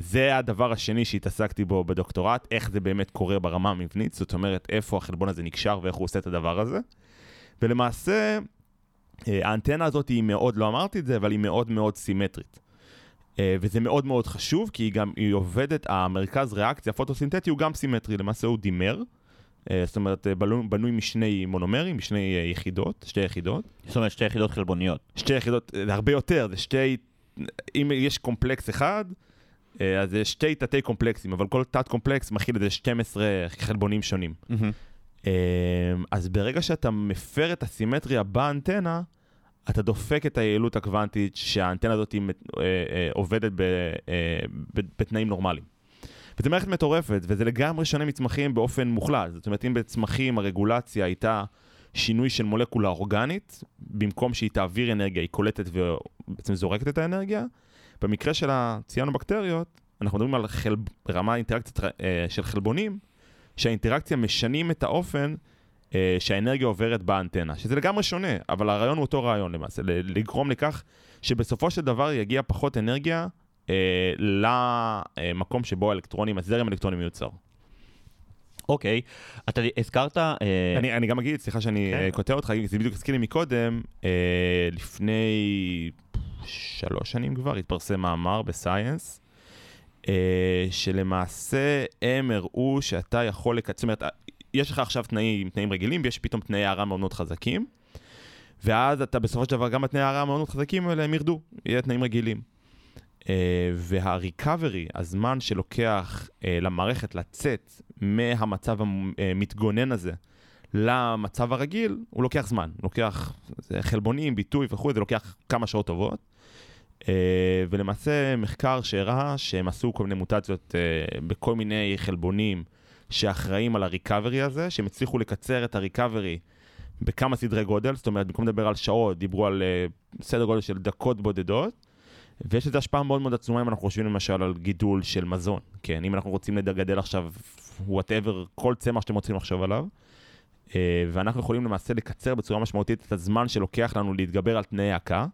זה הדבר השני שהתעסקתי בו בדוקטורט, איך זה באמת קורה ברמה המבנית, זאת אומרת איפה החלבון הזה נקשר ואיך הוא עושה את הדבר הזה. ולמעשה, האנטנה הזאת היא מאוד, לא אמרתי את זה, אבל היא מאוד מאוד סימטרית. וזה מאוד מאוד חשוב, כי היא גם, היא עובדת, המרכז ריאקציה הפוטוסינתטי הוא גם סימטרי, למעשה הוא דימר, זאת אומרת, בנוי משני מונומרים, משני יחידות, שתי יחידות. זאת אומרת, שתי יחידות חלבוניות. שתי יחידות, הרבה יותר, זה שתי, אם יש קומפלקס אחד, אז זה שתי תתי קומפלקסים, אבל כל תת קומפלקס מכיל את זה שנים עשר חלבונים שונים. אז ברגע שאתה מפר את הסימטריה באנטנה, אתה דופק את היעילות הקוונטית שהאנטנה הזאת עובדת בתנאים נורמליים. וזה מערכת מטורפת, וזה לגמרי שונה מצמחים באופן מוחלט. זאת אומרת, אם בצמחים הרגולציה הייתה שינוי של מולקולה אורגנית, במקום שהיא תעביר אנרגיה, היא קולטת ובעצם זורקת את האנרגיה. במקרה של הציאנובקטריות, אנחנו מדברים על חלב, רמה אינטראקציה של חלבונים, שהאינטראקציה משנים את האופן שהאנרגיה עוברת באנטנה, שזה לגמרי שונה, אבל הרעיון הוא אותו רעיון למעשה, לגרום לכך שבסופו של דבר יגיע פחות אנרגיה למקום שבו האלקטרונים, הזרם האלקטרונים יוצר. אוקיי, אתה הזכרת... אני גם אגיד, סליחה שאני כותב אותך, זה בדיוק הזכיר לי מקודם, לפני שלוש שנים כבר התפרסם מאמר בסייאנס, שלמעשה הם הראו שאתה יכול... זאת אומרת, יש לך עכשיו תנאים, תנאים רגילים, ויש פתאום תנאי הערה מאוד מאוד חזקים, ואז אתה בסופו של דבר גם התנאי הערה מאוד מאוד חזקים, הם ירדו, יהיה תנאים רגילים. והריקאברי, הזמן שלוקח למערכת לצאת מהמצב המתגונן הזה למצב הרגיל, הוא לוקח זמן, לוקח חלבונים, ביטוי וכו', זה לוקח כמה שעות טובות. ולמעשה מחקר שהראה שהם עשו כל מיני מוטציות בכל מיני חלבונים שאחראים על הריקאברי הזה, שהם הצליחו לקצר את הריקאברי בכמה סדרי גודל, זאת אומרת, במקום לדבר על שעות, דיברו על סדר גודל של דקות בודדות, ויש לזה השפעה מאוד מאוד עצומה אם אנחנו חושבים למשל על גידול של מזון, כן, אם אנחנו רוצים לגדל עכשיו whatever, כל צמח שאתם רוצים לחשוב עליו, ואנחנו יכולים למעשה לקצר בצורה משמעותית את הזמן שלוקח לנו להתגבר על תנאי העקה,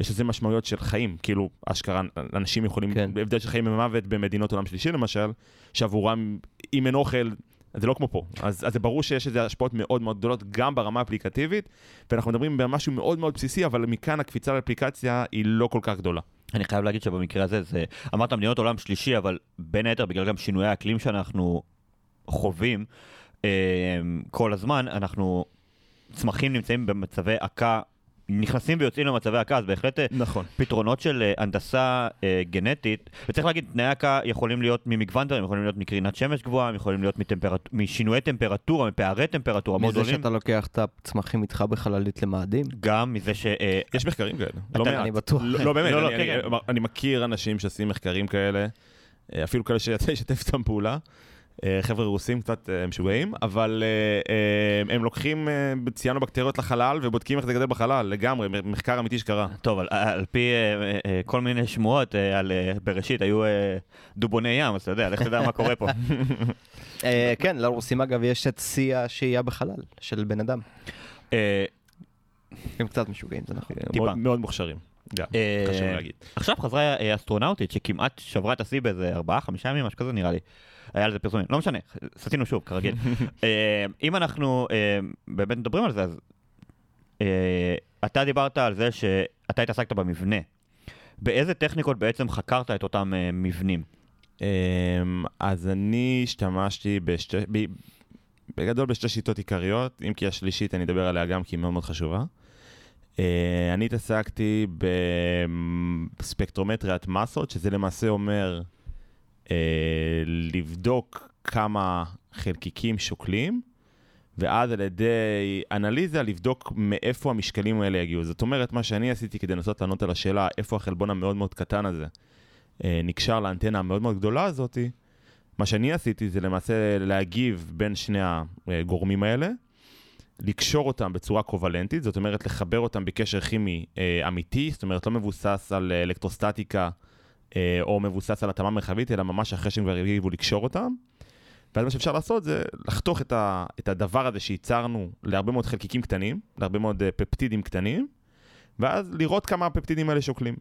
יש לזה משמעויות של חיים, כאילו אשכרה אנשים יכולים, כן. בהבדל של חיים ממוות במדינות עולם שלישי למשל, שעבורם אם אין אוכל, זה לא כמו פה, אז, אז זה ברור שיש איזה השפעות מאוד מאוד גדולות גם ברמה האפליקטיבית, ואנחנו מדברים במשהו מאוד מאוד בסיסי, אבל מכאן הקפיצה לאפליקציה היא לא כל כך גדולה. אני חייב להגיד שבמקרה הזה, זה, אמרת מדינות עולם שלישי, אבל בין היתר בגלל גם שינויי האקלים שאנחנו חווים כל הזמן, אנחנו צמחים נמצאים במצבי עקה, נכנסים ויוצאים למצבי עקה, אז בהחלט נכון. פתרונות של הנדסה אה, גנטית, וצריך להגיד, תנאי עקה יכולים להיות ממגוון דברים, יכולים להיות מקרינת שמש גבוהה, יכולים להיות מטמפרט... משינוי טמפרטורה, מפערי טמפרטורה, מזה מודולים. שאתה לוקח את הצמחים איתך בחללית למאדים? גם מזה ש... אה, יש מחקרים כאלה, לא מעט. אני בטוח. לא, לא באמת, לא, אני, לא, אני, אני מכיר אנשים שעושים מחקרים כאלה, אפילו כאלה שיצא ישתף את הפעולה, חבר'ה רוסים קצת משוגעים, אבל הם לוקחים ציאנובקטריות לחלל ובודקים איך זה גדל בחלל, לגמרי, מחקר אמיתי שקרה. טוב, על פי כל מיני שמועות, בראשית היו דובוני ים, אז אתה יודע, לך תדע מה קורה פה. כן, לרוסים אגב יש את שיא השהייה בחלל של בן אדם. הם קצת משוגעים, זה נכון. טיפה. מאוד מוכשרים. עכשיו חזרה אסטרונאוטית שכמעט שברה את השיא באיזה ארבעה, חמישה ימים, משהו כזה נראה לי. היה לזה פרסומים, לא משנה, סתינו שוב, כרגיל. אם אנחנו באמת מדברים על זה, אז אתה דיברת על זה שאתה התעסקת במבנה. באיזה טכניקות בעצם חקרת את אותם מבנים? אז אני השתמשתי בגדול בשתי שיטות עיקריות, אם כי השלישית אני אדבר עליה גם כי היא מאוד מאוד חשובה. אני התעסקתי בספקטרומטריית מסות, שזה למעשה אומר... לבדוק כמה חלקיקים שוקלים, ואז על ידי אנליזה לבדוק מאיפה המשקלים האלה יגיעו. זאת אומרת, מה שאני עשיתי כדי לנסות לענות על השאלה, איפה החלבון המאוד מאוד קטן הזה נקשר לאנטנה המאוד מאוד גדולה הזאת, מה שאני עשיתי זה למעשה להגיב בין שני הגורמים האלה, לקשור אותם בצורה קוולנטית, זאת אומרת לחבר אותם בקשר כימי אמיתי, זאת אומרת לא מבוסס על אלקטרוסטטיקה, או מבוסס על התאמה מרחבית, אלא ממש אחרי שהם כבר יגיבו לקשור אותם. ואז מה שאפשר לעשות זה לחתוך את, ה, את הדבר הזה שייצרנו להרבה מאוד חלקיקים קטנים, להרבה מאוד פפטידים קטנים, ואז לראות כמה הפפטידים האלה שוקלים.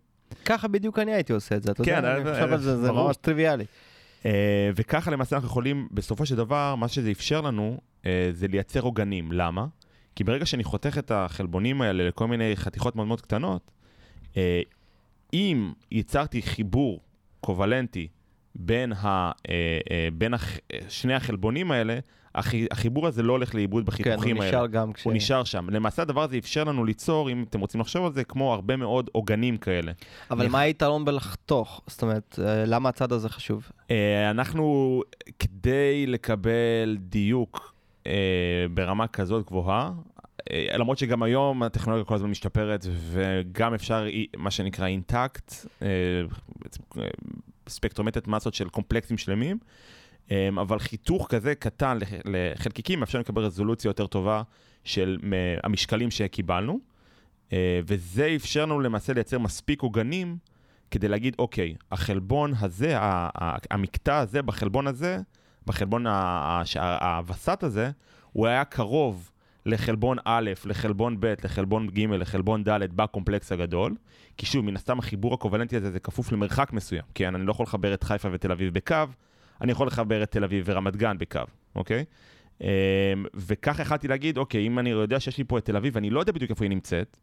ככה בדיוק אני הייתי עושה את זה, אתה כן, יודע, אני חושב על זה, זה ממש טריוויאלי. וככה למעשה אנחנו יכולים, בסופו של דבר, מה שזה אפשר לנו, זה לייצר עוגנים. למה? כי ברגע שאני חותך את החלבונים האלה לכל מיני חתיכות מאוד מאוד קטנות, אם יצרתי חיבור קובלנטי בין, ה, בין הח, שני החלבונים האלה, החיבור הזה לא הולך לאיבוד בחיתוכים כן, האלה. הוא נשאר גם כש... הוא נשאר שם. למעשה הדבר הזה אפשר לנו ליצור, אם אתם רוצים לחשוב על זה, כמו הרבה מאוד עוגנים כאלה. אבל אני... מה היתרון בלחתוך? זאת אומרת, למה הצד הזה חשוב? אנחנו, כדי לקבל דיוק ברמה כזאת גבוהה, למרות שגם היום הטכנולוגיה כל הזמן משתפרת, וגם אפשר, מה שנקרא אינטקט, ספקטרומטת מסות של קומפלקסים שלמים, אבל חיתוך כזה קטן לחלקיקים, אפשר לקבל רזולוציה יותר טובה של המשקלים שקיבלנו, וזה אפשרנו למעשה לייצר מספיק עוגנים, כדי להגיד, אוקיי, החלבון הזה, המקטע הזה בחלבון הזה, בחלבון הווסת הזה, הוא היה קרוב לחלבון א', לחלבון ב', לחלבון ג', לחלבון ד', בקומפלקס הגדול, כי שוב, מן הסתם החיבור הקובלנטי הזה, זה כפוף למרחק מסוים, כי אני לא יכול לחבר את חיפה ותל אביב בקו, אני יכול לחבר את תל אביב ורמת גן בקו, אוקיי? וכך החלטתי להגיד, אוקיי, אם אני יודע שיש לי פה את תל אביב, אני לא יודע בדיוק איפה היא נמצאת,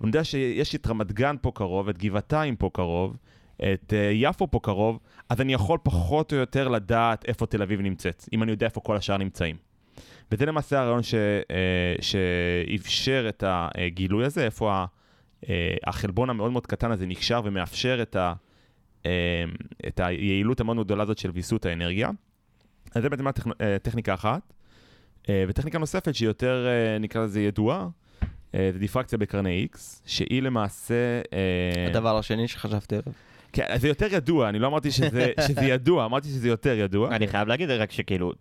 אני יודע שיש את רמת גן פה קרוב, את גבעתיים פה קרוב, את יפו פה קרוב, אז אני יכול פחות או יותר לדעת איפה תל אביב נמצאת, אם אני יודע איפה כל השאר נמצאים. וזה למעשה הרעיון ש... שאפשר את הגילוי הזה, איפה החלבון המאוד מאוד קטן הזה נקשר ומאפשר את, ה... את היעילות המאוד מאוד גדולה הזאת של ויסות האנרגיה. אז זה בעצם טכניקה אחת, וטכניקה נוספת שהיא יותר, נקרא לזה, ידועה, זה דיפרקציה בקרני X, שהיא למעשה... הדבר השני שחשבתי עליו. כן, זה יותר ידוע, אני לא אמרתי שזה ידוע, אמרתי שזה יותר ידוע. אני חייב להגיד רק שכאילו,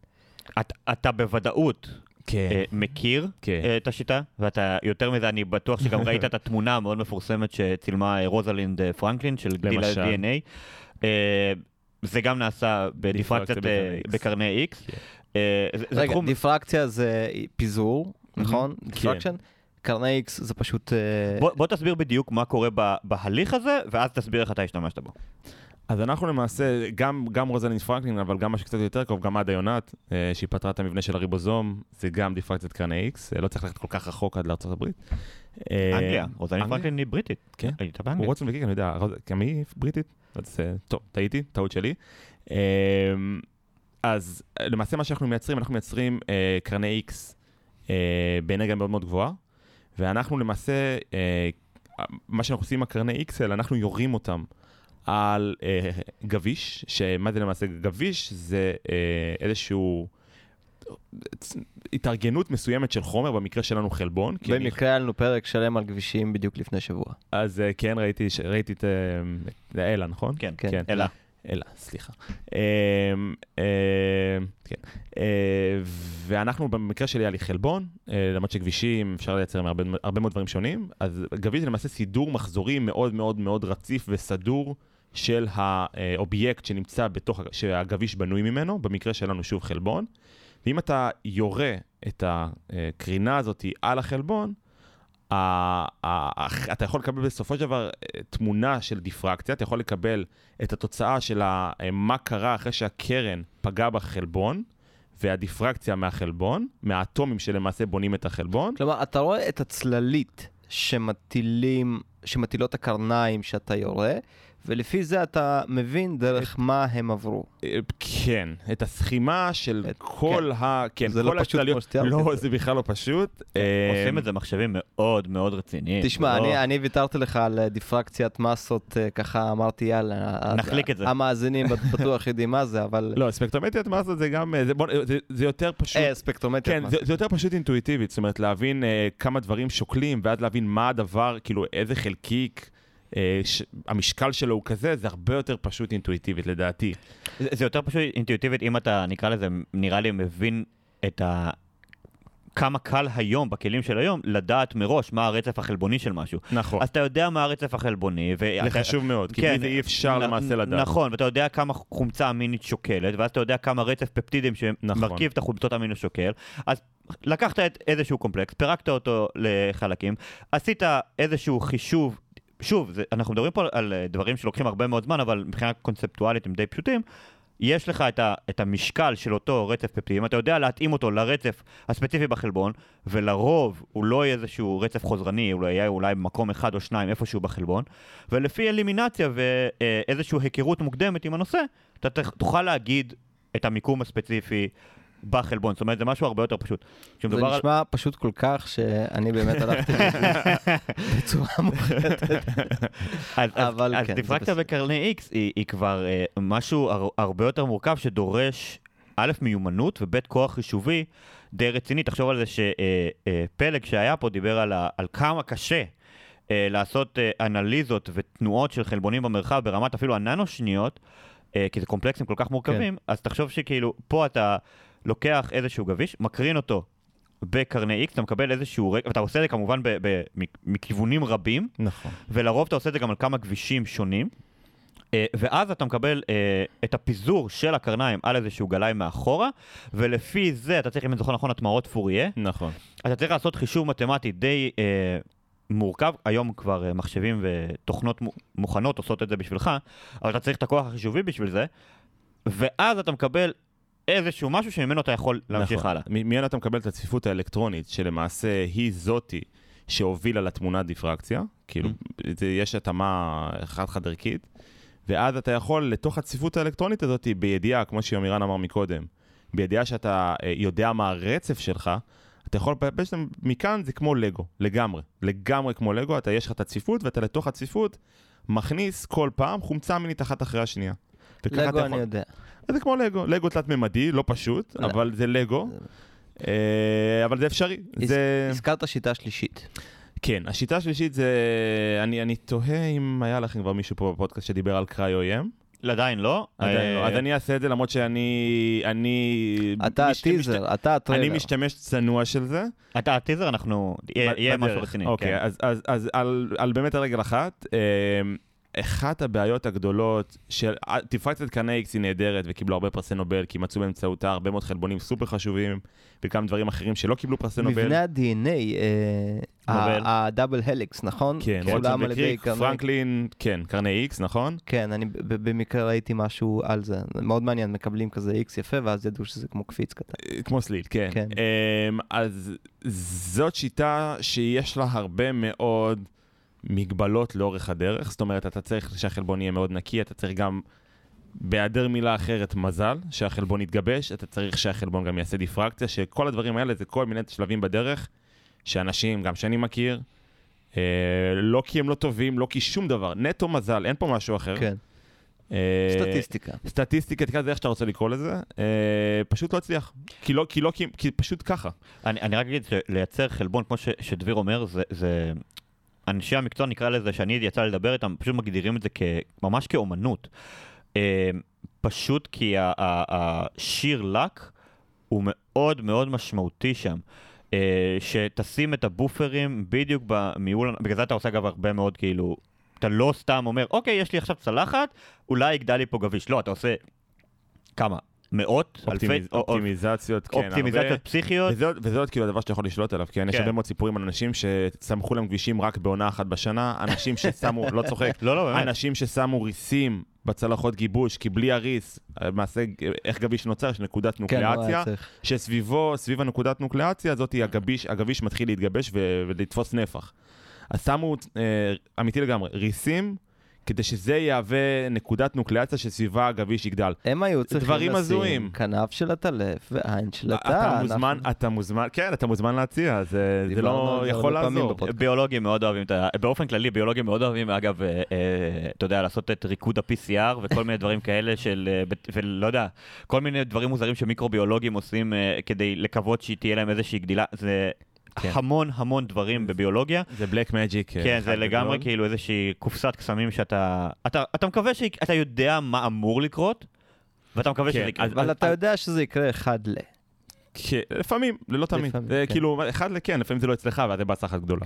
אתה בוודאות מכיר את השיטה, ואתה יותר מזה, אני בטוח שגם ראית את התמונה המאוד מפורסמת שצילמה רוזלינד פרנקלין, של גדיל ה-די אן איי. זה גם נעשה בדיפרקציית בקרני X. רגע, דיפרקציה זה פיזור, נכון? דיפרקשן? קרני X זה פשוט... בוא, בוא תסביר בדיוק מה קורה ב, בהליך הזה, ואז תסביר איך אתה השתמשת בו. אז אנחנו למעשה, גם, גם רוזלין פרנקלין, אבל גם מה שקצת יותר קרוב, גם עדה יונת, שהיא פתרה את המבנה של הריבוזום, זה גם דיפרקציית קרני X, לא צריך ללכת כל כך רחוק עד לארצות הברית. אנגליה, רוזלין פרנקלין היא בריטית. כן, הוא רוצה מבקיק, אני יודע, גם היא בריטית, אז טוב, טעיתי, טעות שלי. אז למעשה מה שאנחנו מייצרים, אנחנו מייצרים קרני X באנרגיה מאוד מאוד גבוהה, ואנחנו למעשה, מה שאנחנו עושים עם הקרני X, אנחנו יורים אותם על גביש, שמה זה למעשה גביש? זה איזשהו התארגנות מסוימת של חומר, במקרה שלנו חלבון. במקרה היה לנו פרק שלם על גבישים בדיוק לפני שבוע. אז כן, ראיתי, ראיתי את אלה, נכון? כן, אלה. אלא, סליחה. ואנחנו במקרה שלי היה לי חלבון, למרות שגבישים אפשר לייצר מהרבה מאוד דברים שונים, אז גביש זה למעשה סידור מחזורי מאוד מאוד מאוד רציף וסדור של האובייקט שנמצא בתוך, שהגביש בנוי ממנו, במקרה שלנו שוב חלבון, ואם אתה יורה את הקרינה הזאת על החלבון, אתה יכול לקבל בסופו של דבר תמונה של דיפרקציה, אתה יכול לקבל את התוצאה של מה קרה אחרי שהקרן פגעה בחלבון, והדיפרקציה מהחלבון, מהאטומים שלמעשה בונים את החלבון. כלומר, אתה רואה את הצללית שמטילים, שמטילות הקרניים שאתה יורה, ולפי זה אתה מבין דרך מה הם עברו. כן, את הסכימה של כל ה... זה לא פשוט כמו שתיארתי. לא, זה בכלל לא פשוט. עושים את זה מחשבים מאוד מאוד רציניים. תשמע, אני ויתרתי לך על דיפרקציית מסות, ככה אמרתי, יאללה. נחליק את זה. המאזינים בטוח יודעים מה זה, אבל... לא, ספקטרומטריית מסות זה גם... זה יותר פשוט... ספקטרומטריית מסות. כן, זה יותר פשוט אינטואיטיבית, זאת אומרת, להבין כמה דברים שוקלים, ואז להבין מה הדבר, כאילו, איזה חלקיק המשקל שלו הוא כזה, זה הרבה יותר פשוט אינטואיטיבית, לדעתי. זה יותר פשוט אינטואיטיבית, אם אתה, נקרא לזה, נראה לי מבין את ה... כמה קל היום, בכלים של היום, לדעת מראש מה הרצף החלבוני של משהו. נכון. אז אתה יודע מה הרצף החלבוני, ו... זה חשוב מאוד, כי בלי זה אי אפשר למעשה לדעת. נכון, ואתה יודע כמה חומצה אמינית שוקלת, ואז אתה יודע כמה רצף פפטידים שמרכיב את החומצות אמינית שוקל, אז לקחת איזשהו קומפלקס, פירקת אותו לחלקים, עשית איזשהו חישוב שוב, זה, אנחנו מדברים פה על דברים שלוקחים הרבה מאוד זמן, אבל מבחינה קונספטואלית הם די פשוטים. יש לך את, ה, את המשקל של אותו רצף פפטידים, אתה יודע להתאים אותו לרצף הספציפי בחלבון, ולרוב הוא לא יהיה איזשהו רצף חוזרני, הוא יהיה אולי במקום אחד או שניים איפשהו בחלבון, ולפי אלימינציה ואיזשהו היכרות מוקדמת עם הנושא, אתה תוכל להגיד את המיקום הספציפי בחלבון, זאת אומרת, זה משהו הרבה יותר פשוט. זה נשמע על... פשוט כל כך שאני באמת הלכתי בצורה מוחלטת. אז, אבל אז, כן, אז דיפרקציה בקרני X היא, היא כבר uh, משהו הר, הרבה יותר מורכב שדורש א' מיומנות וב' כוח חישובי די רציני. תחשוב על זה שפלג שהיה פה דיבר על, ה, על כמה קשה לעשות אנליזות ותנועות של חלבונים במרחב ברמת אפילו הננו שניות, כי זה קומפלקסים כל כך מורכבים, כן. אז תחשוב שכאילו פה אתה לוקח איזשהו גביש, מקרין אותו בקרני X, אתה מקבל איזשהו רקע, ואתה עושה את זה כמובן ב- ב- מכיוונים רבים, נכון. ולרוב אתה עושה את זה גם על כמה גבישים שונים, ואז אתה מקבל את הפיזור של הקרניים על איזשהו גלאי מאחורה, ולפי זה אתה צריך, אם את זוכר נכון, התמרות פוריה, נכון. אתה צריך לעשות חישוב מתמטי די מורכב, היום כבר מחשבים ותוכנות מוכנות עושות את זה בשבילך, אבל אתה צריך את הכוח החישובי בשביל זה, ואז אתה מקבל איזשהו משהו שממנו אתה יכול להמשיך הלאה. מיד אתה מקבל את הצפיפות האלקטרונית, שלמעשה היא זאתי שהובילה לתמונת דיפרקציה, כאילו יש התאמה חד-חד ערכית, ואז אתה יכול לתוך הצפיפות האלקטרונית הזאת, בידיעה, כמו שיומירן אמר מקודם, בידיעה שאתה יודע מה הרצף שלך, אתה יכול, בעצם מכאן זה כמו לגו, לגמרי, לגמרי כמו לגו, אתה יש לך את הצפיפות, ואתה לתוך הצפיפות מכניס כל פעם חומצה מינית אחת אחרי השנייה. לגו אני יודע. זה כמו לגו, לגו תלת-ממדי, לא פשוט, אבל זה לגו, אבל זה אפשרי. הזכרת השיטה השלישית. כן, השיטה השלישית זה, אני תוהה אם היה לכם כבר מישהו פה בפודקאסט שדיבר על קריו-אי אם. עדיין לא. עדיין לא. אז אני אעשה את זה למרות שאני, אני... אתה הטיזר, אתה הטריילר. אני משתמש צנוע של זה. אתה הטיזר, אנחנו... יהיה משהו רציני. אוקיי, אז על באמת הרגל אחת, אחת הבעיות הגדולות של... דיפרקציית קרני X היא נהדרת וקיבלו הרבה פרסי נובל, כי מצאו באמצעותה הרבה מאוד חלבונים סופר חשובים, וכמה דברים אחרים שלא קיבלו פרסי נובל. מבנה ה-די אן איי, הדאבל הליקס, נכון? כן, רוזלינד פרנקלין, כן, קרני X, נכון? כן, אני במקרה ראיתי משהו על זה. מאוד מעניין, מקבלים כזה X יפה, ואז ידעו שזה כמו קפיץ קטן. כמו סליל, כן. אז זאת שיטה שיש לה הרבה מאוד... מגבלות לאורך הדרך, זאת אומרת, אתה צריך שהחלבון יהיה מאוד נקי, אתה צריך גם, בהיעדר מילה אחרת, מזל, שהחלבון יתגבש, אתה צריך שהחלבון גם יעשה דיפרקציה, שכל הדברים האלה זה כל מיני שלבים בדרך, שאנשים, גם שאני מכיר, אה, לא כי הם לא טובים, לא כי שום דבר, נטו מזל, אין פה משהו אחר. כן. אה, סטטיסטיקה. סטטיסטיקה, זה איך שאתה רוצה לקרוא לזה, אה, פשוט לא הצליח, כי, לא, כי, לא, כי, כי פשוט ככה. אני, אני רק אגיד שלייצר חלבון, כמו ש, שדביר אומר, זה, זה... אנשי המקצוע נקרא לזה שאני יצא לדבר איתם, פשוט מגדירים את זה ממש כאומנות. פשוט כי השיר לק הוא מאוד מאוד משמעותי שם. שתשים את הבופרים בדיוק במיול, בגלל זה אתה עושה גם הרבה מאוד כאילו, אתה לא סתם אומר, אוקיי, יש לי עכשיו צלחת, אולי יגדל לי פה גביש. לא, אתה עושה כמה? מאות, אלפי, אופטימיזציות, כן, אופטימיזציות פסיכיות. וזה עוד כאילו הדבר שאתה יכול לשלוט עליו, כי יש הרבה מאוד סיפורים על אנשים שסמכו להם גבישים רק בעונה אחת בשנה, אנשים ששמו, לא צוחק, אנשים ששמו ריסים בצלחות גיבוש, כי בלי הריס, מעשה, איך גביש נוצר, יש נקודת נוקלאציה, שסביבו, סביב הנקודת נוקלאציה, זאת היא הגביש, הגביש מתחיל להתגבש ולתפוס נפח. אז שמו, אמיתי לגמרי, ריסים, כדי שזה יהווה נקודת נוקלאציה שסביבה הגביש יגדל. הם היו צריכים לשים כנף של הטלף ועין של התא. אתה מוזמן, אתה מוזמן, כן, אתה מוזמן להציע, זה לא יכול לעזור. ביולוגים מאוד אוהבים, באופן כללי, ביולוגים מאוד אוהבים, אגב, אתה יודע, לעשות את ריקוד ה-פי סי אר וכל מיני דברים כאלה של, ולא יודע, כל מיני דברים מוזרים שמיקרוביולוגים עושים כדי לקוות שתהיה להם איזושהי גדילה, זה... המון המון דברים בביולוגיה. זה בלק מג'יק. כן, זה לגמרי כאילו איזושהי קופסת קסמים שאתה... אתה מקווה שאתה יודע מה אמור לקרות, ואתה מקווה שזה יקרה. אבל אתה יודע שזה יקרה אחד ל... לפעמים, ללא תמיד. כאילו, אחד ל... כן, לפעמים זה לא אצלך, ואתה בהצלחת גדולה.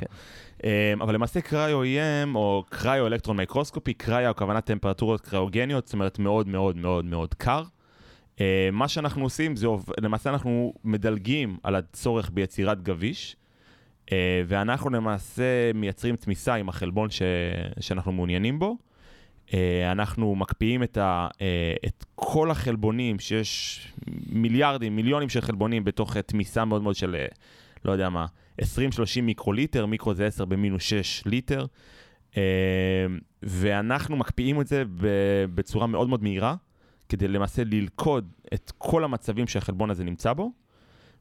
אבל למעשה קריו-אי אם, או קריו-אלקטרון מייקרוסקופי, קריו, הכוונה טמפרטורות קריוגניות, זאת אומרת מאוד מאוד מאוד מאוד קר. מה שאנחנו עושים, למעשה אנחנו מדלגים על הצורך ביצירת גביש, ואנחנו למעשה מייצרים תמיסה עם החלבון ש... שאנחנו מעוניינים בו. אנחנו מקפיאים את, ה... את כל החלבונים, שיש מיליארדים, מיליונים של חלבונים, בתוך תמיסה מאוד מאוד של, לא יודע מה, עשרים שלושים מיקרוליטר, מיקרו זה עשר במינוס שש ליטר, ואנחנו מקפיאים את זה בצורה מאוד מאוד מהירה, כדי למעשה ללכוד את כל המצבים שהחלבון הזה נמצא בו,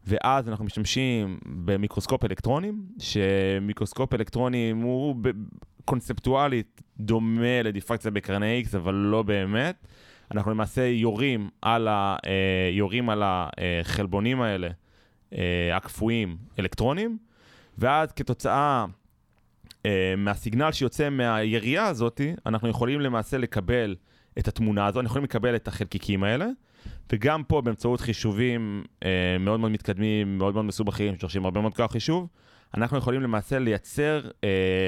ואז אנחנו משתמשים במיקרוסקופ אלקטרונים, שמיקרוסקופ אלקטרונים הוא קונספטואלית דומה לדיפרקציה בקרני X, אבל לא באמת. אנחנו למעשה יורים על החלבונים האלה הקפואים אלקטרונים, ואז כתוצאה מהסיגנל שיוצא מהיריעה הזאת, אנחנו יכולים למעשה לקבל את התמונה הזו, אנחנו יכולים לקבל את החלקיקים האלה, וגם פה באמצעות חישובים מאוד מאוד מתקדמים, מאוד מאוד מסובכים, שדורשים הרבה מאוד כוח חישוב, אנחנו יכולים למעשה לייצר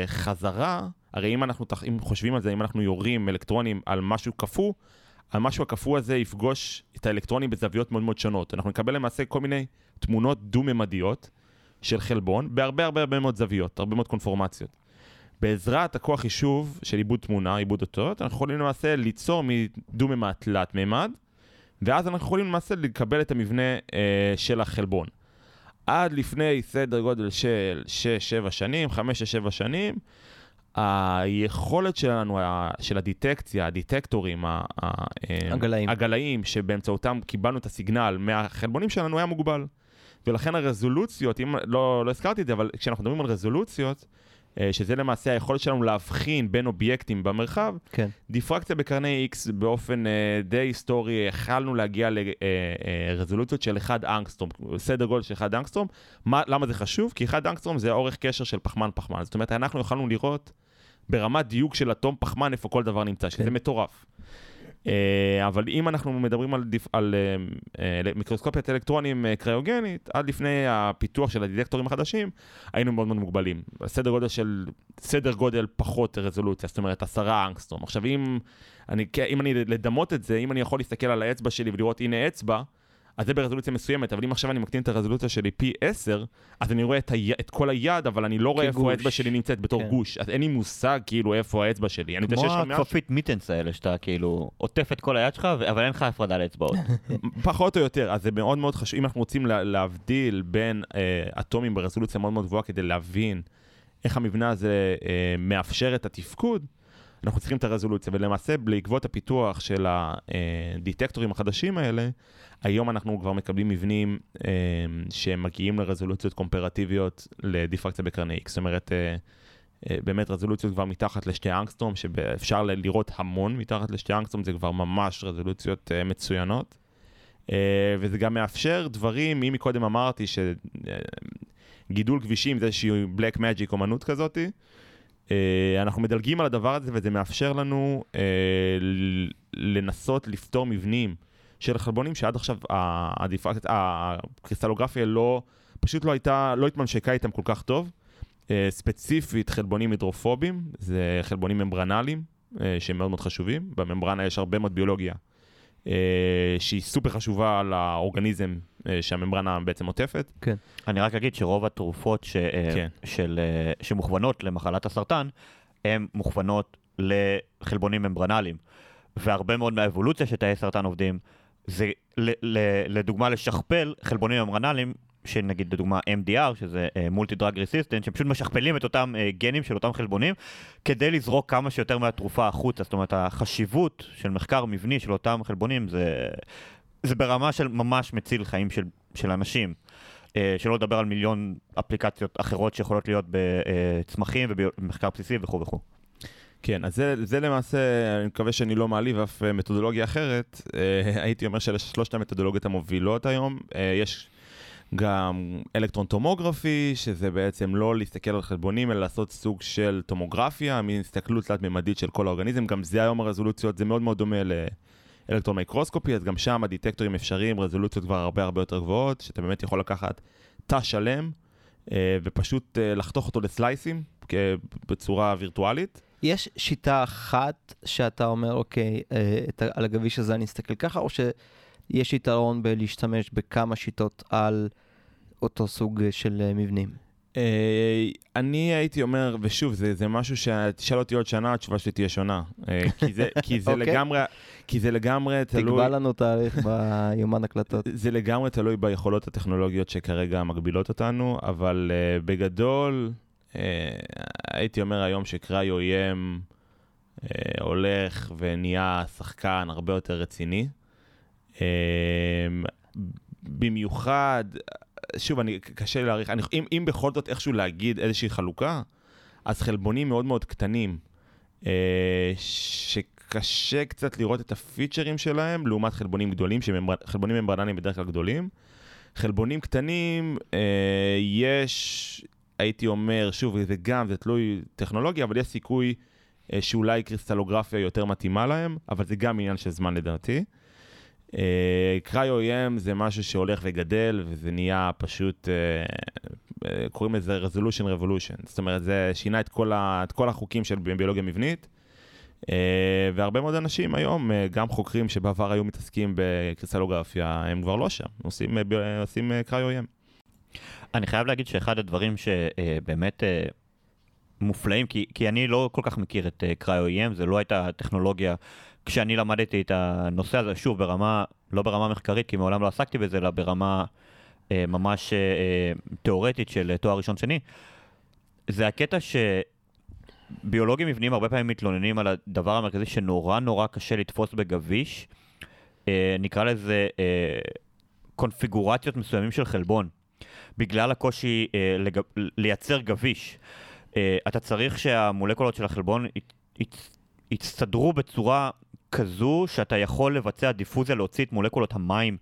חזרה, הרי אם אנחנו חושבים על זה, אם אנחנו יורים אלקטרונים על משהו קפוא, המשהו הקפוא הזה יפגוש את האלקטרונים בזוויות מאוד מאוד שונות. אנחנו נקבל למעשה כל מיני תמונות דו-ממדיות של חלבון, בהרבה הרבה הרבה מאוד זוויות, הרבה מאוד קונפורמציות. בעזרת הכוח חישוב של עיבוד תמונה, עיבוד אותות, אנחנו יכולים למעשה ליצור מדו-ממד לתלת-ממד, ואז אנחנו יכולים למעשה לקבל את המבנה אה, של החלבון. עד לפני סדר גודל של שש שבע שנים, חמש שש שבע שנים, היכולת שלנו, של הדיטקציה, הדיטקטורים, הגלאים. הגלאים שבאמצעותם קיבלנו את הסיגנל מהחלבונים שלנו היה מוגבל. ולכן הרזולוציות, אם, לא, לא הזכרתי את זה, אבל כשאנחנו מדברים על רזולוציות, שזה למעשה היכולת שלנו להבחין בין אובייקטים במרחב, כן. דיפרקציה בקרני X באופן די היסטורי, החלנו להגיע לרזולוציות של אחד אנגסטרום, סדר גודל של אחד אנגסטרום. מה, למה זה חשוב? כי אחד אנגסטרום זה אורך קשר של פחמן-פחמן. זאת אומרת, אנחנו יכולנו לראות ברמת דיוק של אטום פחמן איפה כל דבר נמצא, שזה כן. מטורף. אבל אם אנחנו מדברים על, על, על מיקרוסקופיית אלקטרונים קריוגנית, עד לפני הפיתוח של הדיטקטורים החדשים, היינו מאוד מאוד מוגבלים. סדר גודל של, סדר גודל פחות רזולוציה, זאת אומרת, עשרה אנגסטרום. עכשיו, אם אני, אם אני לדמות את זה, אם אני יכול להסתכל על האצבע שלי ולראות, הנה אצבע, אז זה ברזולוציה מסוימת, אבל אם עכשיו אני מקטין את הרזולוציה שלי פי עשר, אז אני רואה את, ה... את כל היד, אבל אני לא רואה איפה האצבע שלי נמצאת בתור כן. גוש, אז אין לי מושג כאילו איפה האצבע שלי. כמו הכפפית מיטנס האלה, שאתה כאילו עוטף את כל היד שלך, אבל אין לך הפרדה לאצבעות. פחות או יותר, אז זה מאוד מאוד חשוב, אם אנחנו רוצים לה... להבדיל בין אה, אטומים ברזולוציה מאוד מאוד גבוהה, כדי להבין איך המבנה הזה אה, מאפשר את התפקוד, אנחנו צריכים את הרזולוציה, ולמעשה, בעקבות הפיתוח של הדיטקטורים החדשים האלה, היום אנחנו כבר מקבלים מבנים שמגיעים לרזולוציות קומפרטיביות לדיפרקציה בקרני X. זאת אומרת, באמת רזולוציות כבר מתחת לשתי אנגסטרום, שאפשר לראות המון מתחת לשתי אנגסטרום, זה כבר ממש רזולוציות מצוינות. וזה גם מאפשר דברים, אם מקודם אמרתי שגידול כבישים זה איזושהי בלק מג'יק, אומנות כזאת, אנחנו מדלגים על הדבר הזה, וזה מאפשר לנו לנסות לפתור מבנים של חלבונים, שעד עכשיו הקריסטלוגרפיה פשוט לא הייתה, לא התממשקה איתם כל כך טוב. ספציפית חלבונים הידרופובים, זה חלבונים ממברנליים, שהם מאוד מאוד חשובים. בממברנה יש הרבה מאוד ביולוגיה, שהיא סופר חשובה לאורגניזם שהממברנה בעצם עוטפת. כן. אני רק אגיד שרוב התרופות ש... כן. של... שמוכוונות למחלת הסרטן, הן מוכוונות לחלבונים ממברנליים. והרבה מאוד מהאבולוציה שתאי סרטן עובדים, זה ל... ל... לדוגמה לשכפל חלבונים ממברנליים, שנגיד לדוגמה M D R, שזה מולטי דרג רסיסטנט, שפשוט משכפלים את אותם גנים של אותם חלבונים, כדי לזרוק כמה שיותר מהתרופה החוצה. זאת אומרת, החשיבות של מחקר מבני של אותם חלבונים, זה, זה ברמה של ממש מציל חיים של, של אנשים. שלא לדבר על מיליון אפליקציות אחרות שיכולות להיות בצמחים ובמחקר בסיסי וכו' וכו'. כן, אז זה, זה למעשה, אני מקווה שאני לא מעליב אף מתודולוגיה אחרת. הייתי אומר שלשלושת המתודולוגיות המובילות היום, יש גם אלקטרון טומוגרפי, שזה בעצם לא להסתכל על חלבונים, אלא לעשות סוג של טומוגרפיה, מין הסתכלות תלת-ממדית של כל האורגניזם. גם זה היום הרזולוציות, זה מאוד מאוד דומה לאלקטרון מיקרוסקופי, אז גם שם הדיטקטורים אפשריים, רזולוציות כבר הרבה הרבה יותר גבוהות, שאתה באמת יכול לקחת תא שלם, ופשוט לחתוך אותו לסלייסים, בצורה וירטואלית. יש שיטה אחת שאתה אומר, אוקיי, על הגביש הזה אני אסתכל ככה, או ש... יש יתרון בלהשתמש בכמה שיטות על אותו סוג של מבנים? אני הייתי אומר, ושוב, זה משהו שתשאל אותי עוד שנה, התשובה שלי תהיה שונה. כי זה לגמרי תלוי... תקבע לנו תאריך ביומן הקלטות. זה לגמרי תלוי ביכולות הטכנולוגיות שכרגע מגבילות אותנו, אבל בגדול, הייתי אומר היום שקריו איים הולך ונהיה שחקן הרבה יותר רציני. במיוחד, שוב, אני קשה להעריך, אני, אם, אם בכל זאת איכשהו להגיד איזושהי חלוקה, אז חלבונים מאוד מאוד קטנים, שקשה קצת לראות את הפיצ'רים שלהם, לעומת חלבונים גדולים, שחלבונים ממברנליים בדרך כלל גדולים, חלבונים קטנים, אה, יש, הייתי אומר, שוב, וגם זה תלוי טכנולוגיה, אבל יש סיכוי אה, שאולי קריסטלוגרפיה יותר מתאימה להם, אבל זה גם עניין של זמן לדעתי. אה, קריו-E M זה משהו שהולך וגדל, וזה נהיה פשוט, אה, אה, קוראים לזה resolution revolution, זאת אומרת, זה שינה את כל, ה, את כל החוקים של ביולוגיה מבנית, והרבה מאוד אנשים היום, גם חוקרים שבעבר היו מתעסקים בקריסטלוגרפיה, הם כבר לא שם, עושים, עושים קריו-E M. אני חייב להגיד שאחד הדברים שבאמת מופלאים, כי, כי אני לא כל כך מכיר את קריו-E M, זה לא הייתה טכנולוגיה, כשאני למדתי את הנושא הזה, שוב, ברמה, לא ברמה מחקרית, כי מעולם לא עסקתי בזה, אלא ברמה ממש תיאורטית של תואר ראשון שני, זה הקטע ש... ביולוגים מבנים הרבה פעמים מתלוננים על הדבר המרכזי שנורא נורא קשה לתפוס בגביש, אה, נקרא לזה אה, קונפיגורציות מסוימים של חלבון, בגלל הקושי אה, לג... לייצר גביש. אה, אתה צריך שהמולקולות של החלבון ית... ית... יצטדרו בצורה כזו שאתה יכול לבצע דיפוזיה, להוציא את מולקולות המים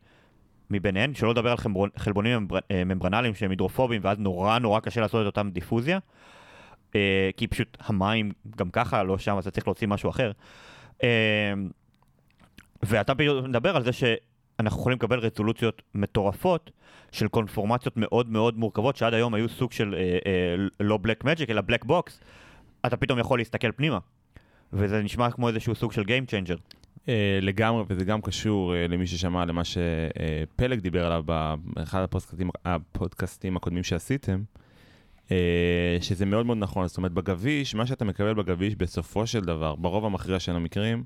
מביניהן, שלא לדבר על חלבון... חלבונים ממבר... ממברנליים שהם הידרופובים, ואז נורא נורא קשה לעשות את אותם דיפוזיה. ايه كي بشوت المايم جام كخا لو شام بس تيجي توصي مשהו اخر امم وانت بندبر على ده ان احنا خولين نكبل ريزولوشنات متورفات של קונפורמציות מאוד מאוד מורכבות שעד היום היו סוג של לא בלק מג'יק אלא בלק בוקס. אתה פתאום יכול להסתכל פנימה, וזה נשמע כמו איזשהו סוג של גיים צ'יינג'ר לגמרי, וזה גם קשור למי ששמע למה שפלג דיבר עליו באחד הפודקאסטים הפודקאסטים הקודמים שעשיתם, שזה מאוד מאוד נכון. זאת אומרת, בגביש, מה שאתה מקבל בגביש בסופו של דבר, ברוב המכריע של המקרים,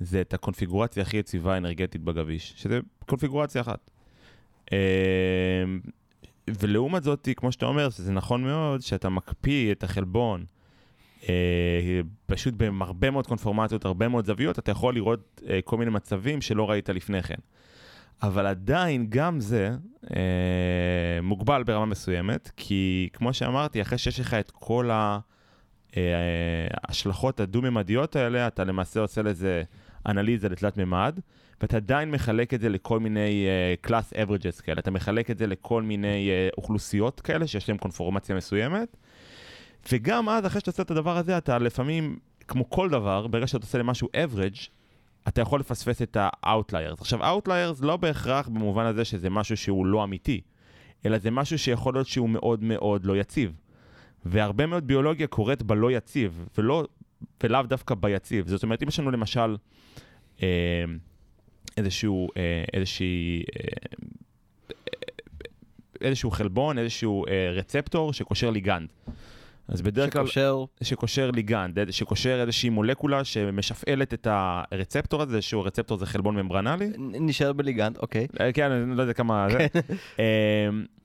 זה את הקונפיגורציה הכי יציבה אנרגטית בגביש, שזה קונפיגורציה אחת. ולעומת זאת, כמו שאתה אומר, זה נכון מאוד שאתה מקפיא את החלבון, פשוט בהרבה מאוד קונפורמציות, הרבה מאוד זוויות, אתה יכול לראות כל מיני מצבים שלא ראית לפני כן. אבל עדיין גם זה אה, מוגבל ברמה מסוימת, כי כמו שאמרתי, אחרי שיש לך את כל ההשלכות הדו-ממדיות האלה, אתה למעשה עושה לזה אנליזה לתלת ממד, ואתה עדיין מחלק את זה לכל מיני אה, class averages כאלה, אתה מחלק את זה לכל מיני אה, אוכלוסיות כאלה, שיש להם קונפורמציה מסוימת, וגם אז אחרי שאתה עושה את הדבר הזה, אתה לפעמים, כמו כל דבר, ברגע שאתה עושה למשהו average, אתה יכול לפספס את ה-outliers. עכשיו, outliers לא בהכרח במובן הזה שזה משהו שהוא לא אמיתי, אלא זה משהו שיכול להיות שהוא מאוד מאוד לא יציב. והרבה מאוד ביולוגיה קורית בלא יציב, ולא, ולאו דווקא ביציב. זאת אומרת, אם יש לנו למשל אה, איזשהו, אה, איזושהי, אה, איזשהו חלבון, איזשהו אה, רצפטור שקושר ליגנד. אז בדרך כלל, שקושר ליגנד, שקושר איזושהי מולקולה שמשפעלת את הרצפטור הזה, שהוא הרצפטור זה חלבון ממברנלי. נשאר בליגנד, אוקיי. כן, אני לא יודע כמה זה.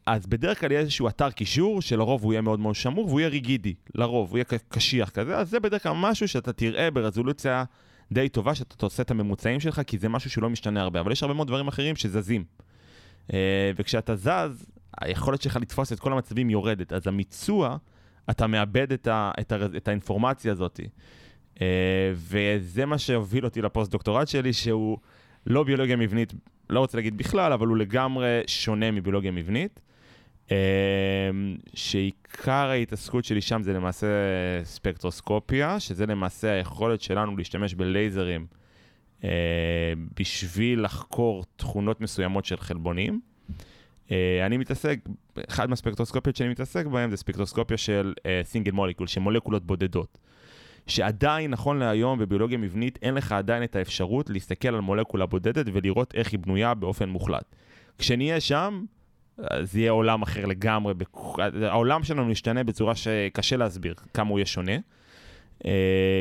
אז בדרך כלל יהיה איזשהו אתר קישור, שלרוב הוא יהיה מאוד מאוד שמור, והוא יהיה ריגידי, לרוב, הוא יהיה קשיח כזה, אז זה בדרך כלל משהו שאתה תראה ברזולוציה די טובה, שאתה עושה את הממוצעים שלך, כי זה משהו שלא משתנה הרבה, אבל יש הרבה מאוד דברים אחרים שזזים. וכשאתה זז, היכולת שלך לתפוס את כל המצבים יורדת, אז המיצוע אתה מאבד את, ה, את, ה, את האינפורמציה הזאת. Uh, וזה מה שהוביל אותי לפוסט-דוקטורט שלי, שהוא לא ביולוגיה מבנית, לא רוצה להגיד בכלל, אבל הוא לגמרי שונה מביולוגיה מבנית. Uh, שעיקר ההתעסקות שלי שם זה למעשה ספקטרוסקופיה, שזה למעשה היכולת שלנו להשתמש בלייזרים uh, בשביל לחקור תכונות מסוימות של חלבונים. אני מתעסק, אחד מהספקטרוסקופיות שאני מתעסק בהם, זה ספקטרוסקופיה של סינגל מולקול, של מולקולות בודדות, שעדיין, נכון להיום, בביולוגיה מבנית, אין לך עדיין את האפשרות להסתכל על מולקולה בודדת ולראות איך היא בנויה באופן מוחלט. כשנהיה שם, זה יהיה עולם אחר לגמרי, העולם שלנו נשתנה בצורה שקשה להסביר כמה הוא יהיה שונה,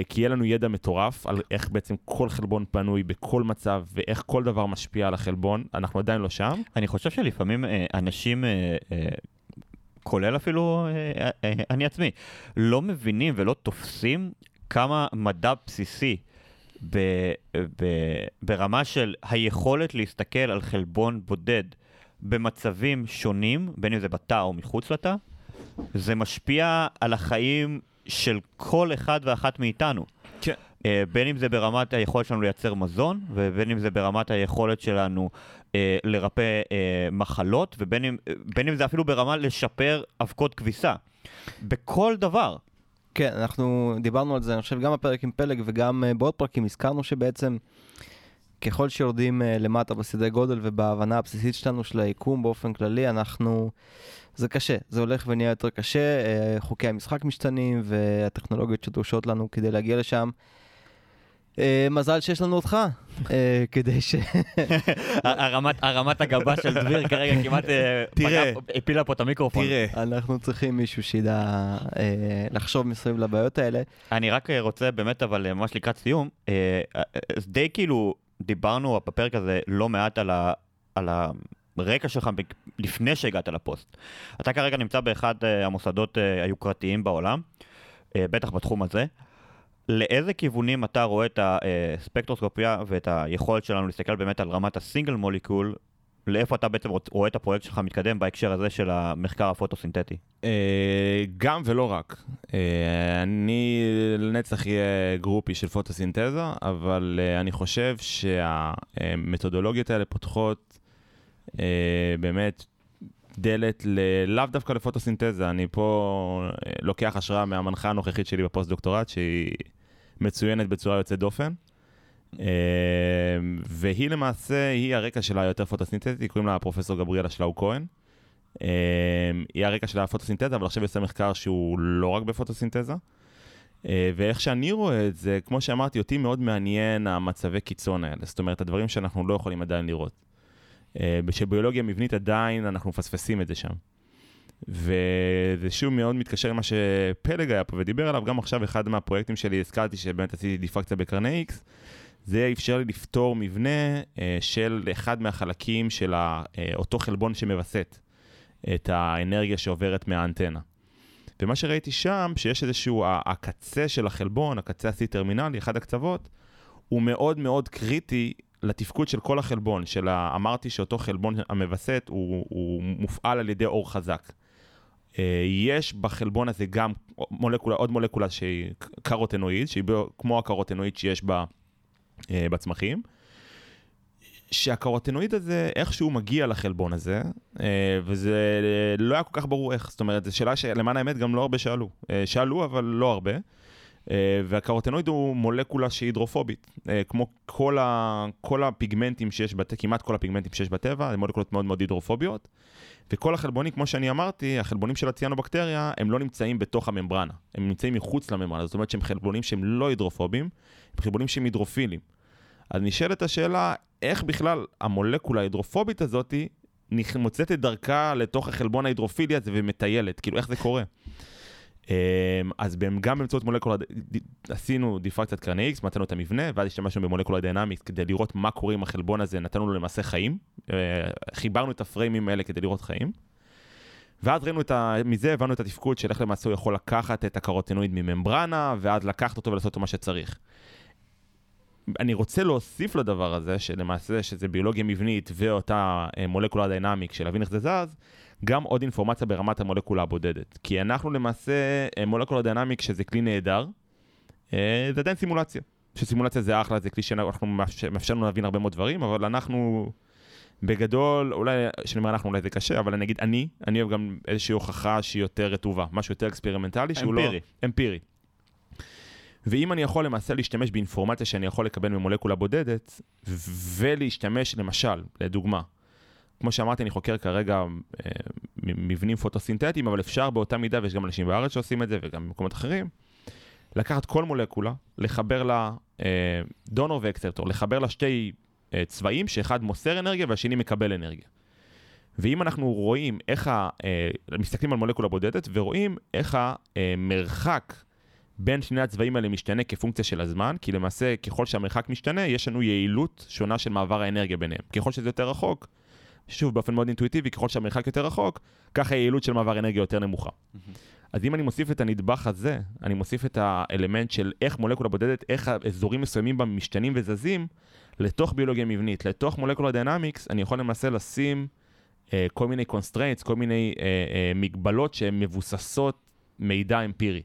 כי יהיה לנו ידע מטורף על איך בעצם כל חלבון פנוי בכל מצב, ואיך כל דבר משפיע על החלבון. אנחנו עדיין לא שם. אני חושב שלפעמים אנשים, כולל אפילו אני עצמי, לא מבינים ולא תופסים כמה מדע בסיסי ברמה של היכולת להסתכל על חלבון בודד במצבים שונים, בין אם זה בתא או מחוץ לתא, זה משפיע על החיים של כל אחד ואחת מאיתנו. כן. בין אם זה ברמת היכולת שלנו לייצר מזון, ובין אם זה ברמת היכולת שלנו לרפא מחלות, ובין אם זה אפילו ברמה לשפר אבקות כביסה. בכל דבר. כן, אנחנו דיברנו על זה, אני חושב, גם בפרק עם פלג וגם בעוד פרקים, הזכרנו שבעצם ככל שיורדים למטה בסדרי גודל ובהבנה הבסיסית שלנו של היקום באופן כללי, אנחנו... זה קשה, זה הולך ונהיה יותר קשה, חוקי המשחק משתנים והטכנולוגיות שדרושות לנו כדי להגיע לשם. מזל שיש לנו אותך, כדי ש... הרמת הגבה של דביר כרגע כמעט הפילה פה את המיקרופון. אנחנו צריכים מישהו שידע לחשוב מסביב לבעיות האלה. אני רק רוצה באמת, אבל ממש לקראת סיום, זה די כאילו... דיברנו בפרק הזה לא מעט על, ה, על הרקע שלך לפני שהגעת לפוסט. אתה כרגע נמצא באחד המוסדות היוקרתיים בעולם, בטח בתחום הזה. לאיזה כיוונים אתה רואה את הספקטרוסקופיה ואת היכולת שלנו להסתכל באמת על רמת הסינגל מוליקול, לאיפה אתה בעצם רואה את הפרויקט שלך מתקדם בהקשר הזה של המחקר הפוטוסינתטי? גם ולא רק. אני לנצח יהיה גרופי של פוטוסינתזה, אבל אני חושב שהמתודולוגיות האלה פותחות באמת דלת לאו דווקא לפוטוסינתזה. אני פה לוקח השראה מהמנחה הנוכחית שלי בפוסט-דוקטורט, שהיא מצוינת בצורה יוצאת דופן. והיא למעשה, היא הרקע שלה יותר פוטוסינתטית, קוראים לה פרופסור גבריאלה שלאו-כהן. היא הרקע שלה פוטוסינתזה, אבל עכשיו יוצא מחקר שהוא לא רק בפוטוסינתזה. ואיך שאני רואה את זה, כמו שאמרתי, אותי מאוד מעניין המצבי קיצון האלה, זאת אומרת, הדברים שאנחנו לא יכולים עדיין לראות. בשביולוגיה מבנית עדיין אנחנו מפספסים את זה שם. וזה שוב מאוד מתקשר למה שפלג היה פה ודיבר עליו, גם עכשיו אחד מהפרויקטים שלי, הזכרתי שבאמת עשיתי דיפרקציה בקרני X, זה אפשר לי לפתור מבנה של אחד מהחלקים של אותו חלבון שמבסט את האנרגיה שעוברת מהאנטנה. ומה שראיתי שם, שיש איזשהו הקצה של החלבון, הקצה הסי-טרמינלי, אחד הקצוות, הוא מאוד מאוד קריטי לתפקוד של כל החלבון, של אמרתי שאותו חלבון המבסט הוא, הוא מופעל על ידי אור חזק. יש בחלבון הזה גם מולקולה, עוד מולקולה שהיא קרוטנואיד, שהיא כמו הקרוטנואיד שיש בה בצמחים, שהקרוטנואיד הזה איכשהו מגיע לחלבון הזה, וזה לא היה כל כך ברור איך, זאת אומרת, זו שאלה שלמען האמת גם לא הרבה שאלו, שאלו אבל לא הרבה, והקרוטנואיד הוא מולקולה שהיא הידרופובית, כמו כל, ה, כל הפיגמנטים שיש בטבע, כמעט כל הפיגמנטים שיש בטבע, הם מולקולות מאוד מאוד הידרופוביות, וכל החלבונים, כמו שאני אמרתי, החלבונים של הציאנובקטריה, הם לא נמצאים בתוך הממברנה, הם נמצאים מחוץ לממברנה, זאת אומרת שהם חלבונים שהם לא הידרופוביים, הם חלבונים שהם הידרופילים. אז נשאלת השאלה, איך בכלל המולקולה ההידרופובית הזאת מוצאת את דרכה לתוך החלבון ההידרופילי הזה ומטיילת, כאילו איך זה קורה? אז גם באמצעות מולקולה, עשינו דיפרקציית קרני X, מצאנו את המבנה, ואז השתמשנו במולקולה דיינמית כדי לראות מה קורה עם החלבון הזה, נתנו לו למעשה חיים, חיברנו את הפריימים האלה כדי לראות חיים, ואז ראינו את ה... מזה הבנו את התפקוד של איך למעשה הוא יכול לקחת את הקרוטנואיד מממברנה, ואז לקחת אותו ולעשות אותו מה שצריך. אני רוצה להוסיף לדבר הזה, שלמעשה שזה ביולוגיה מבנית ואותה מולקולה דיינמית של להבין איך זה זז, גם עוד אינפורמציה ברמת המולקולה הבודדת. כי אנחנו למעשה, מולקולה דיינמיק, שזה כלי נהדר, זה עדיין סימולציה. שסימולציה זה אחלה, זה כלי שאנחנו מאפשרנו להבין הרבה מאוד דברים, אבל אנחנו בגדול, אולי, שאני אומר, אנחנו אולי זה קשה, אבל אני אגיד, אני, אני אוהב גם איזושהי הוכחה שהיא יותר רטובה, משהו יותר אקספרימנטלי, שהוא לא... אמפירי. ואם אני יכול למעשה להשתמש באינפורמציה שאני יכול לקבל ממולקולה בודדת, ולהשתמש, למשל, לדוגמה, כמו שאמרתי, אני חוקר כרגע מבנים פוטוסינתטיים, אבל אפשר באותה מידה, ויש גם אנשים בארץ שעושים את זה, וגם במקומות אחרים, לקחת כל מולקולה, לחבר לה דונור ואקספטור, לחבר לה שתי צבעים, שאחד מוסר אנרגיה והשני מקבל אנרגיה. ואם אנחנו רואים איך, מסתכלים על מולקולה בודדת, ורואים איך המרחק בין שני הצבעים האלה משתנה כפונקציה של הזמן, כי למעשה ככל שהמרחק משתנה, יש לנו יעילות שונה של מעבר האנרגיה ביניהם. ככל שזה יותר רחוק, שוב, באופן מאוד אינטואיטיבי, ככל שהמרחק יותר רחוק, ככה היעילות של מעבר אנרגיה יותר נמוכה. אז אם אני מוסיף את הנדבך הזה, אני מוסיף את האלמנט של איך מולקולה בודדת, איך האזורים מסוימים בה משתנים וזזים, לתוך ביולוגיה מבנית, לתוך מולקולה דיינמיקס, אני יכול למעשה לשים אה, כל מיני constraints, כל מיני אה, אה, מגבלות שהן מבוססות מידע אמפירי.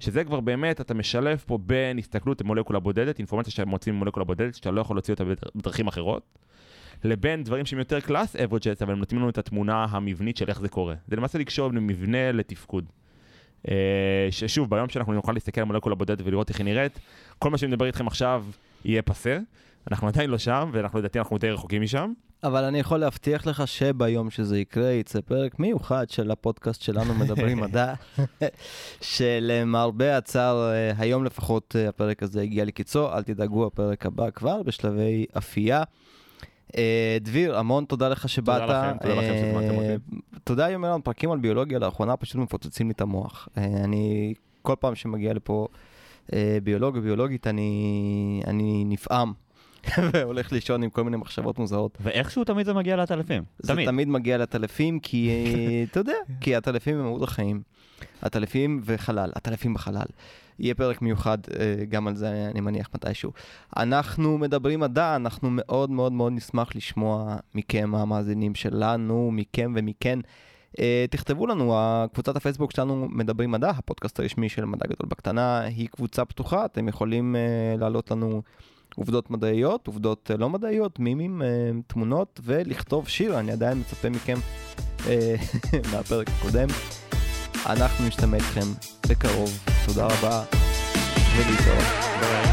שזה כבר באמת, אתה משלב פה בין הסתכלות מולקולה בודדת, אינפורמציה שמוצאים מולקולה בודדת, שאתה לא יכול להוציא אותה בדרכים אחרות, לבין דברים שהם יותר קלאס אברג'ס, אבל הם נותנים לנו את התמונה המבנית של איך זה קורה. זה למעשה לקשור ממבנה לתפקוד. ששוב, ביום שאנחנו נוכל להסתכל על מולקולה בודדת ולראות איך היא נראית, כל מה שאני מדבר איתכם עכשיו יהיה פסה. אנחנו עדיין לא שם, ואנחנו לדעתי אנחנו יותר רחוקים משם. אבל אני יכול להבטיח לך שביום שזה יקרה יצא פרק מיוחד של הפודקאסט שלנו מדברים מדע, שלמרבה הצער, היום לפחות הפרק הזה הגיע לקיצו, אל תדאגו, הפרק הבא כבר בשלבי אפייה. דביר, המון תודה לך שבאת. תודה לכם, תודה לכם שזמנתם אותי. תודה, יום אלון, פרקים על ביולוגיה, לאחרונה פשוט מפוצצים לי את המוח. אני כל פעם שמגיע לפה ביולוג וביולוגית, אני נפעם. והולך לישון עם כל מיני מחשבות מוזרות. ואיכשהו תמיד זה מגיע לתלפים. זה תמיד מגיע לתלפים, כי אתה יודע, כי התלפים הם עמוד החיים. התלפים וחלל, התלפים בחלל. יהיה פרק מיוחד, גם על זה אני מניח מתישהו. אנחנו מדברים מדע, אנחנו מאוד מאוד מאוד נשמח לשמוע מכם, המאזינים שלנו, מכם ומכן. תכתבו לנו, קבוצת הפייסבוק שלנו מדברים מדע, הפודקאסט הרשמי של מדע גדול בקטנה, היא קבוצה פתוחה, אתם יכולים להעלות לנו עובדות מדעיות, עובדות לא מדעיות, מימים, תמונות, ולכתוב שיר. אני עדיין מצפה מכם מהפרק הקודם. אנחנו נשתמע אתכם בקרוב. תודה רבה ולהתראות.